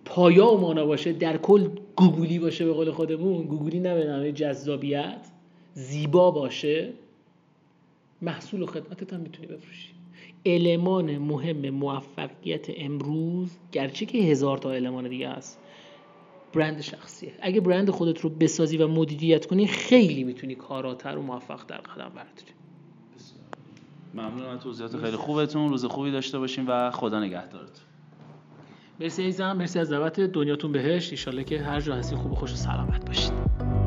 پایا و مانا باشه، در کل گوگلی باشه، به قول خودمون گوگلی، نه به معنی جذابیت، زیبا باشه، محصول و خدمتت هم میتونی بفروشی. المان مهم موفقیت امروز، گرچه که 1000 تا المان دیگه هست، برند شخصیه. اگه برند خودت رو بسازی و مدیریت کنی، خیلی میتونی کاراتر و موفق‌تر قدم برداری. ممنونم از توضیحات خیلی خوبتون. روز خوبی داشته باشیم و خدا نگهدارتون. مرسی عزیزم، مرسی از دعوت. دنیاتون بهشت. ان شاءالله که هر جا هستین خوب و خوش و سلامت باشید.